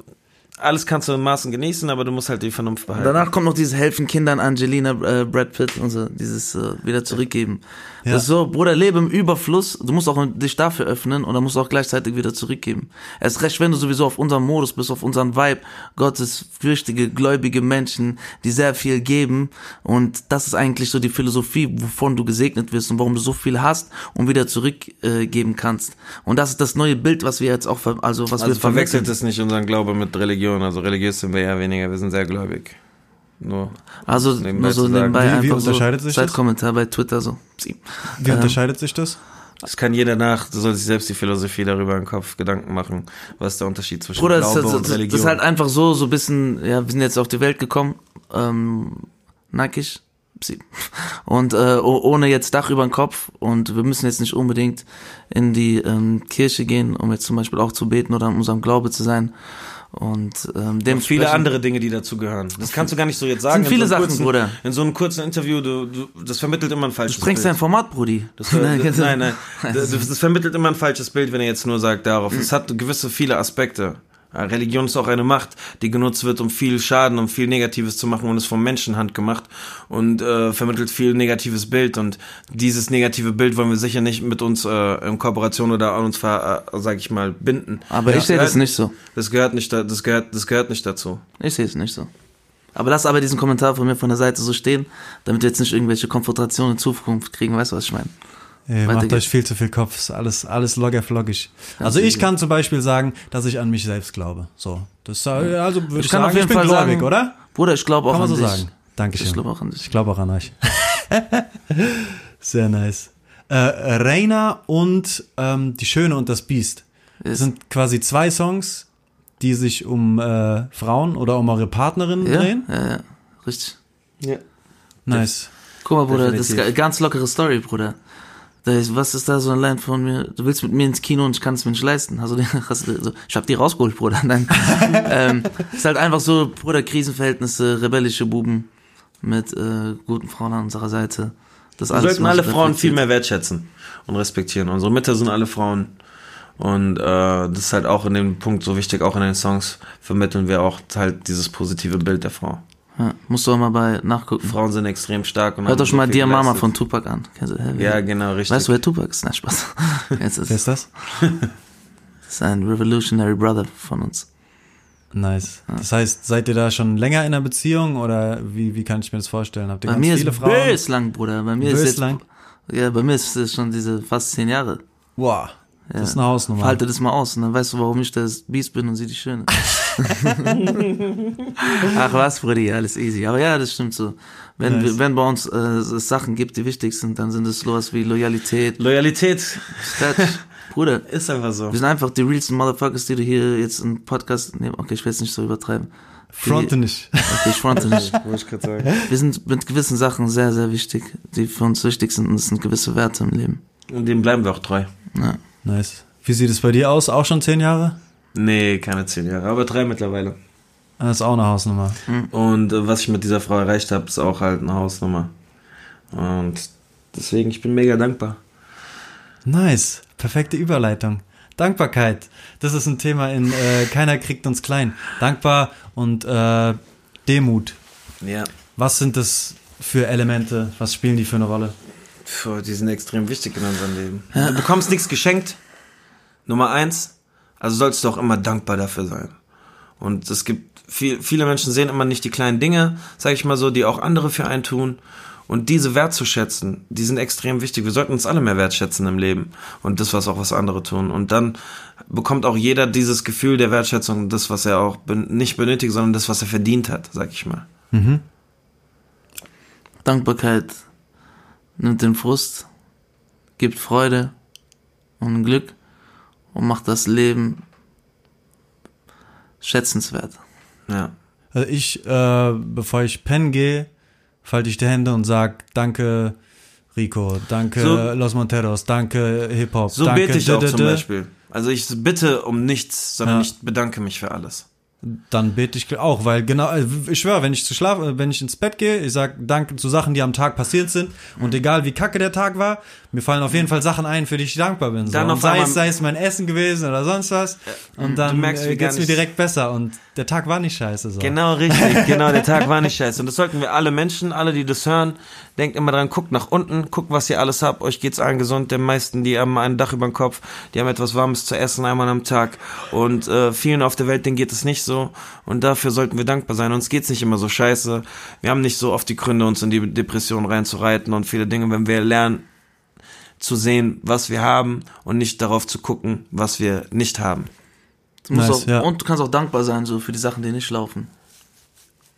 alles kannst du in Maßen genießen, aber du musst halt die Vernunft behalten. Danach kommt noch dieses Helfen Kindern, Angelina, äh, Brad Pitt und so, dieses äh, wieder zurückgeben. Ja. Das ist so, Bruder, lebe im Überfluss, du musst auch dich dafür öffnen und dann musst du auch gleichzeitig wieder zurückgeben. Erst recht, wenn du sowieso auf unserem Modus bist, auf unseren Vibe, gottesfürchtige, gläubige Menschen, die sehr viel geben und das ist eigentlich so die Philosophie, wovon du gesegnet wirst und warum du so viel hast und wieder zurückgeben äh, kannst. Und das ist das neue Bild, was wir jetzt auch, ver- also was also wir verwechseln. Verwechselt es nicht unseren Glaube mit Religion, also religiös sind wir ja weniger, wir sind sehr gläubig. Nur also nur so nebenbei wie, einfach wie unterscheidet so sich das? Kommentar bei Twitter so. Wie ähm, unterscheidet sich das? Das kann jeder nach, du sollst sich selbst die Philosophie darüber im Kopf Gedanken machen, was der Unterschied zwischen Bruder, Glaube das, das, und Religion ist. Das ist halt einfach so, so ein bisschen, ja, wir sind jetzt auf die Welt gekommen, ähm, nackig, und äh, ohne jetzt Dach über den Kopf und wir müssen jetzt nicht unbedingt in die ähm, Kirche gehen, um jetzt zum Beispiel auch zu beten oder an unserem Glaube zu sein. Und, ähm, und viele andere Dinge, die dazugehören. Das kannst du gar nicht so jetzt sagen. Das sind viele in so Sachen, kurzen, Bruder. In so einem kurzen Interview, du, du, das vermittelt immer ein falsches Bild. Du sprengst dein Format, Brudi. Das, das, nein, nein. nein. Das, das vermittelt immer ein falsches Bild, wenn er jetzt nur sagt, darauf. Es hat gewisse, viele Aspekte. Religion ist auch eine Macht, die genutzt wird, um viel Schaden, um viel Negatives zu machen und ist von Menschenhand gemacht und äh, vermittelt viel negatives Bild und dieses negative Bild wollen wir sicher nicht mit uns äh, in Kooperation oder an uns, äh, sag ich mal, binden. Aber ja, ich sehe das nicht so. Das gehört nicht, das gehört, das gehört nicht dazu. Ich sehe es nicht so. Aber lass aber diesen Kommentar von mir von der Seite so stehen, damit wir jetzt nicht irgendwelche Konfrontationen in Zukunft kriegen, weißt du, was ich meine? Ey, macht geht's. Euch viel zu viel Kopf, ist alles, alles loggerfloggig. Also ich kann zum Beispiel sagen, dass ich an mich selbst glaube. So, das, also würde ich, ich sagen, auf jeden ich bin Fall gläubig, sagen, oder? Bruder, ich glaube auch kann man an so dich. Sagen. Dankeschön. Ich glaube auch an dich. Ich glaube auch an euch. Sehr nice. Äh, Reina und ähm, Die Schöne und das Biest. Das sind quasi zwei Songs, die sich um äh, Frauen oder um eure Partnerin ja? drehen. Ja, ja, richtig. Ja. Nice. Guck mal, Bruder, definitiv. Das ist eine ganz lockere Story, Bruder. Was ist da so ein Line von mir? Du willst mit mir ins Kino und ich kann es mir nicht leisten. Also, ich hab die rausgeholt, Bruder. Nein. ähm, ist halt einfach so, Bruder, Krisenverhältnisse, rebellische Buben mit äh, guten Frauen an unserer Seite. Das alles wir sollten alle Frauen viel mehr wertschätzen und respektieren. Unsere Mütter sind alle Frauen. Und äh, das ist halt auch in dem Punkt so wichtig, auch in den Songs vermitteln wir auch halt dieses positive Bild der Frau. Ja, musst du auch mal bei nachgucken. Frauen sind extrem stark. Und hört doch schon mal Dear Mama von Tupac an. Ja, genau, richtig. Weißt du, wer Tupac ist? Nein, Spaß. Jetzt ist wer ist das? Das ist ein Revolutionary Brother von uns. Nice. Ja. Das heißt, seid ihr da schon länger in einer Beziehung oder wie, wie kann ich mir das vorstellen? Habt ihr bei ganz mir viele ist Frauen? Bös lang, Bruder. Bei mir bös ist jetzt, lang? Ja, bei mir ist es schon diese fast zehn Jahre. Wow. Ja. Das ist eine Hausnummer. Falte das mal aus und dann weißt du, warum ich das Biest bin und sie die Schöne. Ach was, Freddy, alles easy. Aber ja, das stimmt so. Wenn, nice. wenn bei uns äh, es Sachen gibt, die wichtig sind, dann sind es sowas wie Loyalität. Loyalität. Bruder. Ist einfach so. Wir sind einfach die realsten Motherfuckers, die du hier jetzt im Podcast nehmen. Okay, ich will es nicht so übertreiben. Fronte nicht. Okay, ich fronte nicht. Wollte ich gerade sagen. Wir sind mit gewissen Sachen sehr, sehr wichtig, die für uns wichtig sind, und es sind gewisse Werte im Leben. Und dem bleiben wir auch treu. Ja. Nice. Wie sieht es bei dir aus? Auch schon zehn Jahre? Nee, keine zehn Jahre, aber drei mittlerweile. Das ist auch eine Hausnummer. Und äh, was ich mit dieser Frau erreicht habe, ist auch halt eine Hausnummer. Und deswegen, ich bin mega dankbar. Nice. Perfekte Überleitung. Dankbarkeit. Das ist ein Thema in äh, Keiner kriegt uns klein. Dankbar und äh, Demut. Ja. Was sind das für Elemente? Was spielen die für eine Rolle? Puh, die sind extrem wichtig in unserem Leben. Du bekommst nichts geschenkt. Nummer eins. Also sollst du auch immer dankbar dafür sein. Und es gibt viel, viele Menschen sehen immer nicht die kleinen Dinge, sag ich mal so, die auch andere für einen tun. Und diese wertzuschätzen, die sind extrem wichtig. Wir sollten uns alle mehr wertschätzen im Leben. Und das, was auch was andere tun. Und dann bekommt auch jeder dieses Gefühl der Wertschätzung, das, was er auch ben- nicht benötigt, sondern das, was er verdient hat, sag ich mal. Mhm. Dankbarkeit nimmt den Frust, gibt Freude und Glück und macht das Leben schätzenswert. Ja. Also ich, äh, bevor ich pennen gehe, falte ich die Hände und sage, danke Rico, danke so, Los Monteros, danke Hip-Hop. So danke, bete ich auch zum Beispiel. Also ich bitte um nichts, sondern ja. ich bedanke mich für alles. Dann bete ich auch, weil genau, ich schwöre, wenn ich zu schlafen, wenn ich ins Bett gehe, ich sage danke zu Sachen, die am Tag passiert sind, und egal wie kacke der Tag war, mir fallen auf jeden Fall Sachen ein, für die ich dankbar bin. So. Dann noch sei es, sei es mein Essen gewesen oder sonst was, und dann merkst, äh, geht's mir direkt besser, und der Tag war nicht scheiße. So. Genau, richtig, genau, der Tag war nicht scheiße, und das sollten wir alle Menschen, alle, die das hören, denkt immer dran, guckt nach unten, guckt, was ihr alles habt, euch geht's allen gesund, den meisten, die haben ein Dach über den Kopf, die haben etwas Warmes zu essen einmal am Tag, und äh, vielen auf der Welt, denen geht es nicht so, und dafür sollten wir dankbar sein. Uns geht's nicht immer so scheiße, wir haben nicht so oft die Gründe, uns in die Depression reinzureiten und viele Dinge, wenn wir lernen zu sehen, was wir haben und nicht darauf zu gucken, was wir nicht haben. Du musst nice, auch, ja. Und du kannst auch dankbar sein so für die Sachen, die nicht laufen.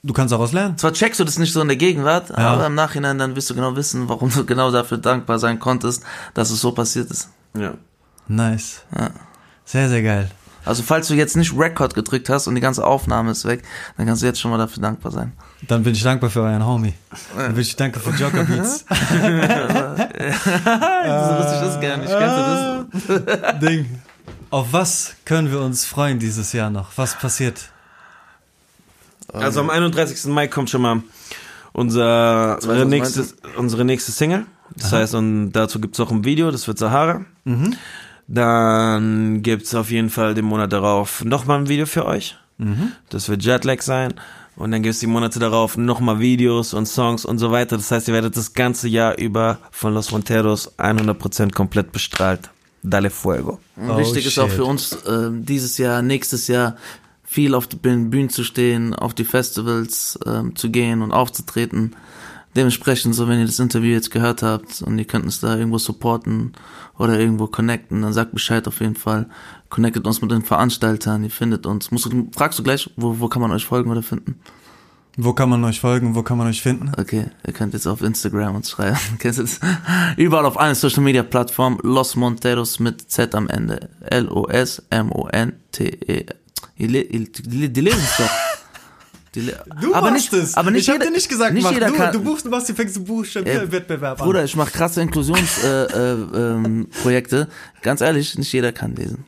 Du kannst daraus lernen. Zwar checkst du das nicht so in der Gegenwart, ja. aber im Nachhinein dann wirst du genau wissen, warum du genau dafür dankbar sein konntest, dass es so passiert ist. Ja. Nice. Ja. Sehr, sehr geil. Also falls du jetzt nicht Record gedrückt hast und die ganze Aufnahme ist weg, dann kannst du jetzt schon mal dafür dankbar sein. Dann bin ich dankbar für euren Homie. Dann bin ich dankbar für Joker Beats. So wusste ich das gar nicht. Kennst du das? Ding. Auf was können wir uns freuen dieses Jahr noch? Was passiert? Also am einunddreißigsten Mai kommt schon mal unser, unsere, nächste, unsere nächste Single. Das Aha. heißt, und dazu gibt es auch ein Video, das wird Sahara. Mhm. Dann gibt's auf jeden Fall den Monat darauf nochmal ein Video für euch. Mhm. Das wird Jetlag sein. Und dann gibt's die Monate darauf nochmal Videos und Songs und so weiter. Das heißt, ihr werdet das ganze Jahr über von Los Monteros hundert Prozent komplett bestrahlt. Dale Fuego. Oh, wichtig shit. Ist auch für uns, äh, dieses Jahr, nächstes Jahr viel auf den Bühnen zu stehen, auf die Festivals äh, zu gehen und aufzutreten. Dementsprechend, so wenn ihr das Interview jetzt gehört habt und ihr könnt uns da irgendwo supporten oder irgendwo connecten, dann sagt Bescheid auf jeden Fall. Connectet uns mit den Veranstaltern, ihr findet uns. Musst du, fragst du gleich, wo, wo kann man euch folgen oder finden? Wo kann man euch folgen, wo kann man euch finden? Okay, ihr könnt jetzt auf Instagram uns schreiben. Kennst du das? Überall auf allen Social Media Plattformen, Los Monteros mit Z am Ende. L O S M O N T E. Die lesen es doch. Le- du aber machst nicht, es. Aber nicht ich hätte nicht gesagt, nicht mach jeder du, kann, du buchst, du machst, du fängst den Buchstabenwettbewerb äh, an. Bruder, ich mache krasse Inklusionsprojekte. äh, äh, ähm, Ganz ehrlich, nicht jeder kann lesen.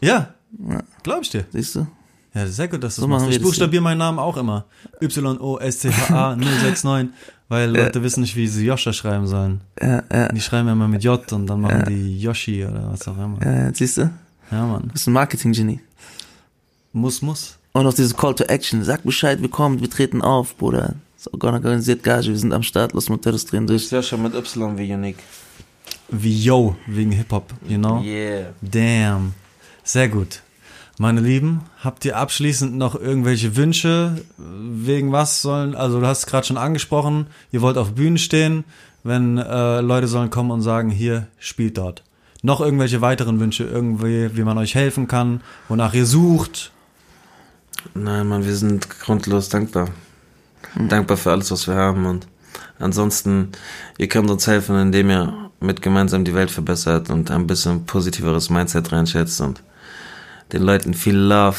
Ja, ja. Glaube ich dir. Siehst du? Ja, sehr gut, dass du so machst. Ich buchstabiere meinen Namen auch immer. Y O S C H A null sechs neun, weil Leute äh, wissen nicht, wie sie Joscha schreiben sollen. Äh, äh, die schreiben immer mit J und dann machen äh, die Yoshi oder was auch immer. Äh, siehst du? Ja, Mann. Du bist ein Marketing-Genie. Muss, muss. Und auch dieses Call to Action. Sag Bescheid, wir kommen, wir treten auf, Bruder. So, organisiert Gage, wir sind am Start, Los Monteros drehen durch. Ja, schon mit Y wie Unique. Wie Yo, wegen Hip-Hop, you know? Yeah. Damn. Sehr gut. Meine Lieben, habt ihr abschließend noch irgendwelche Wünsche? Wegen was sollen, also du hast es gerade schon angesprochen, ihr wollt auf Bühnen stehen, wenn äh, Leute sollen kommen und sagen, hier, spielt dort. noch irgendwelche weiteren Wünsche, irgendwie, wie man euch helfen kann, wonach ihr sucht? Nein, Mann, wir sind grundlos dankbar. Mhm. Dankbar für alles, was wir haben. Und ansonsten, ihr könnt uns helfen, indem ihr mit gemeinsam die Welt verbessert und ein bisschen positiveres Mindset reinschätzt und den Leuten viel Love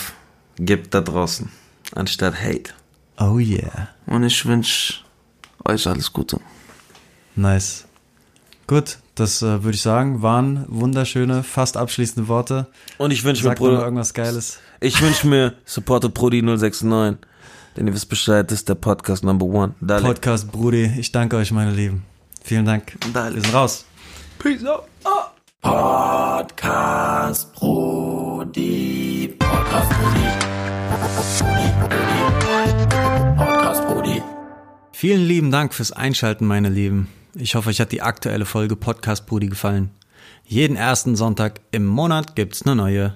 gibt da draußen, anstatt Hate. Oh yeah. Und ich wünsche euch alles Gute. Nice. Gut, das äh, würde ich sagen, waren wunderschöne, fast abschließende Worte. Und ich wünsche mir, Bruder, irgendwas Geiles. Ich wünsche mir Supporter Brudi null sechs neun, denn ihr wisst Bescheid, das ist der Podcast Number One. Dale. Podcast Brudi, ich danke euch, meine Lieben. Vielen Dank. Dale. Wir sind raus. Peace out. Oh. Podcast Brudi. Podcast Brudi. Podcast Brudi. Vielen lieben Dank fürs Einschalten, meine Lieben. Ich hoffe, euch hat die aktuelle Folge Podcast Brudi gefallen. Jeden ersten Sonntag im Monat gibt's eine neue.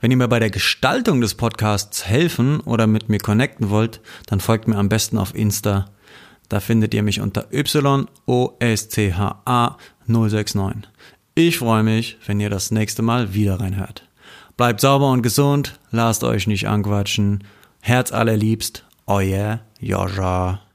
Wenn ihr mir bei der Gestaltung des Podcasts helfen oder mit mir connecten wollt, dann folgt mir am besten auf Insta. Da findet ihr mich unter Y O S C H A null sechs neun. Ich freue mich, wenn ihr das nächste Mal wieder reinhört. Bleibt sauber und gesund, lasst euch nicht anquatschen. Herz allerliebst, euer Joscha.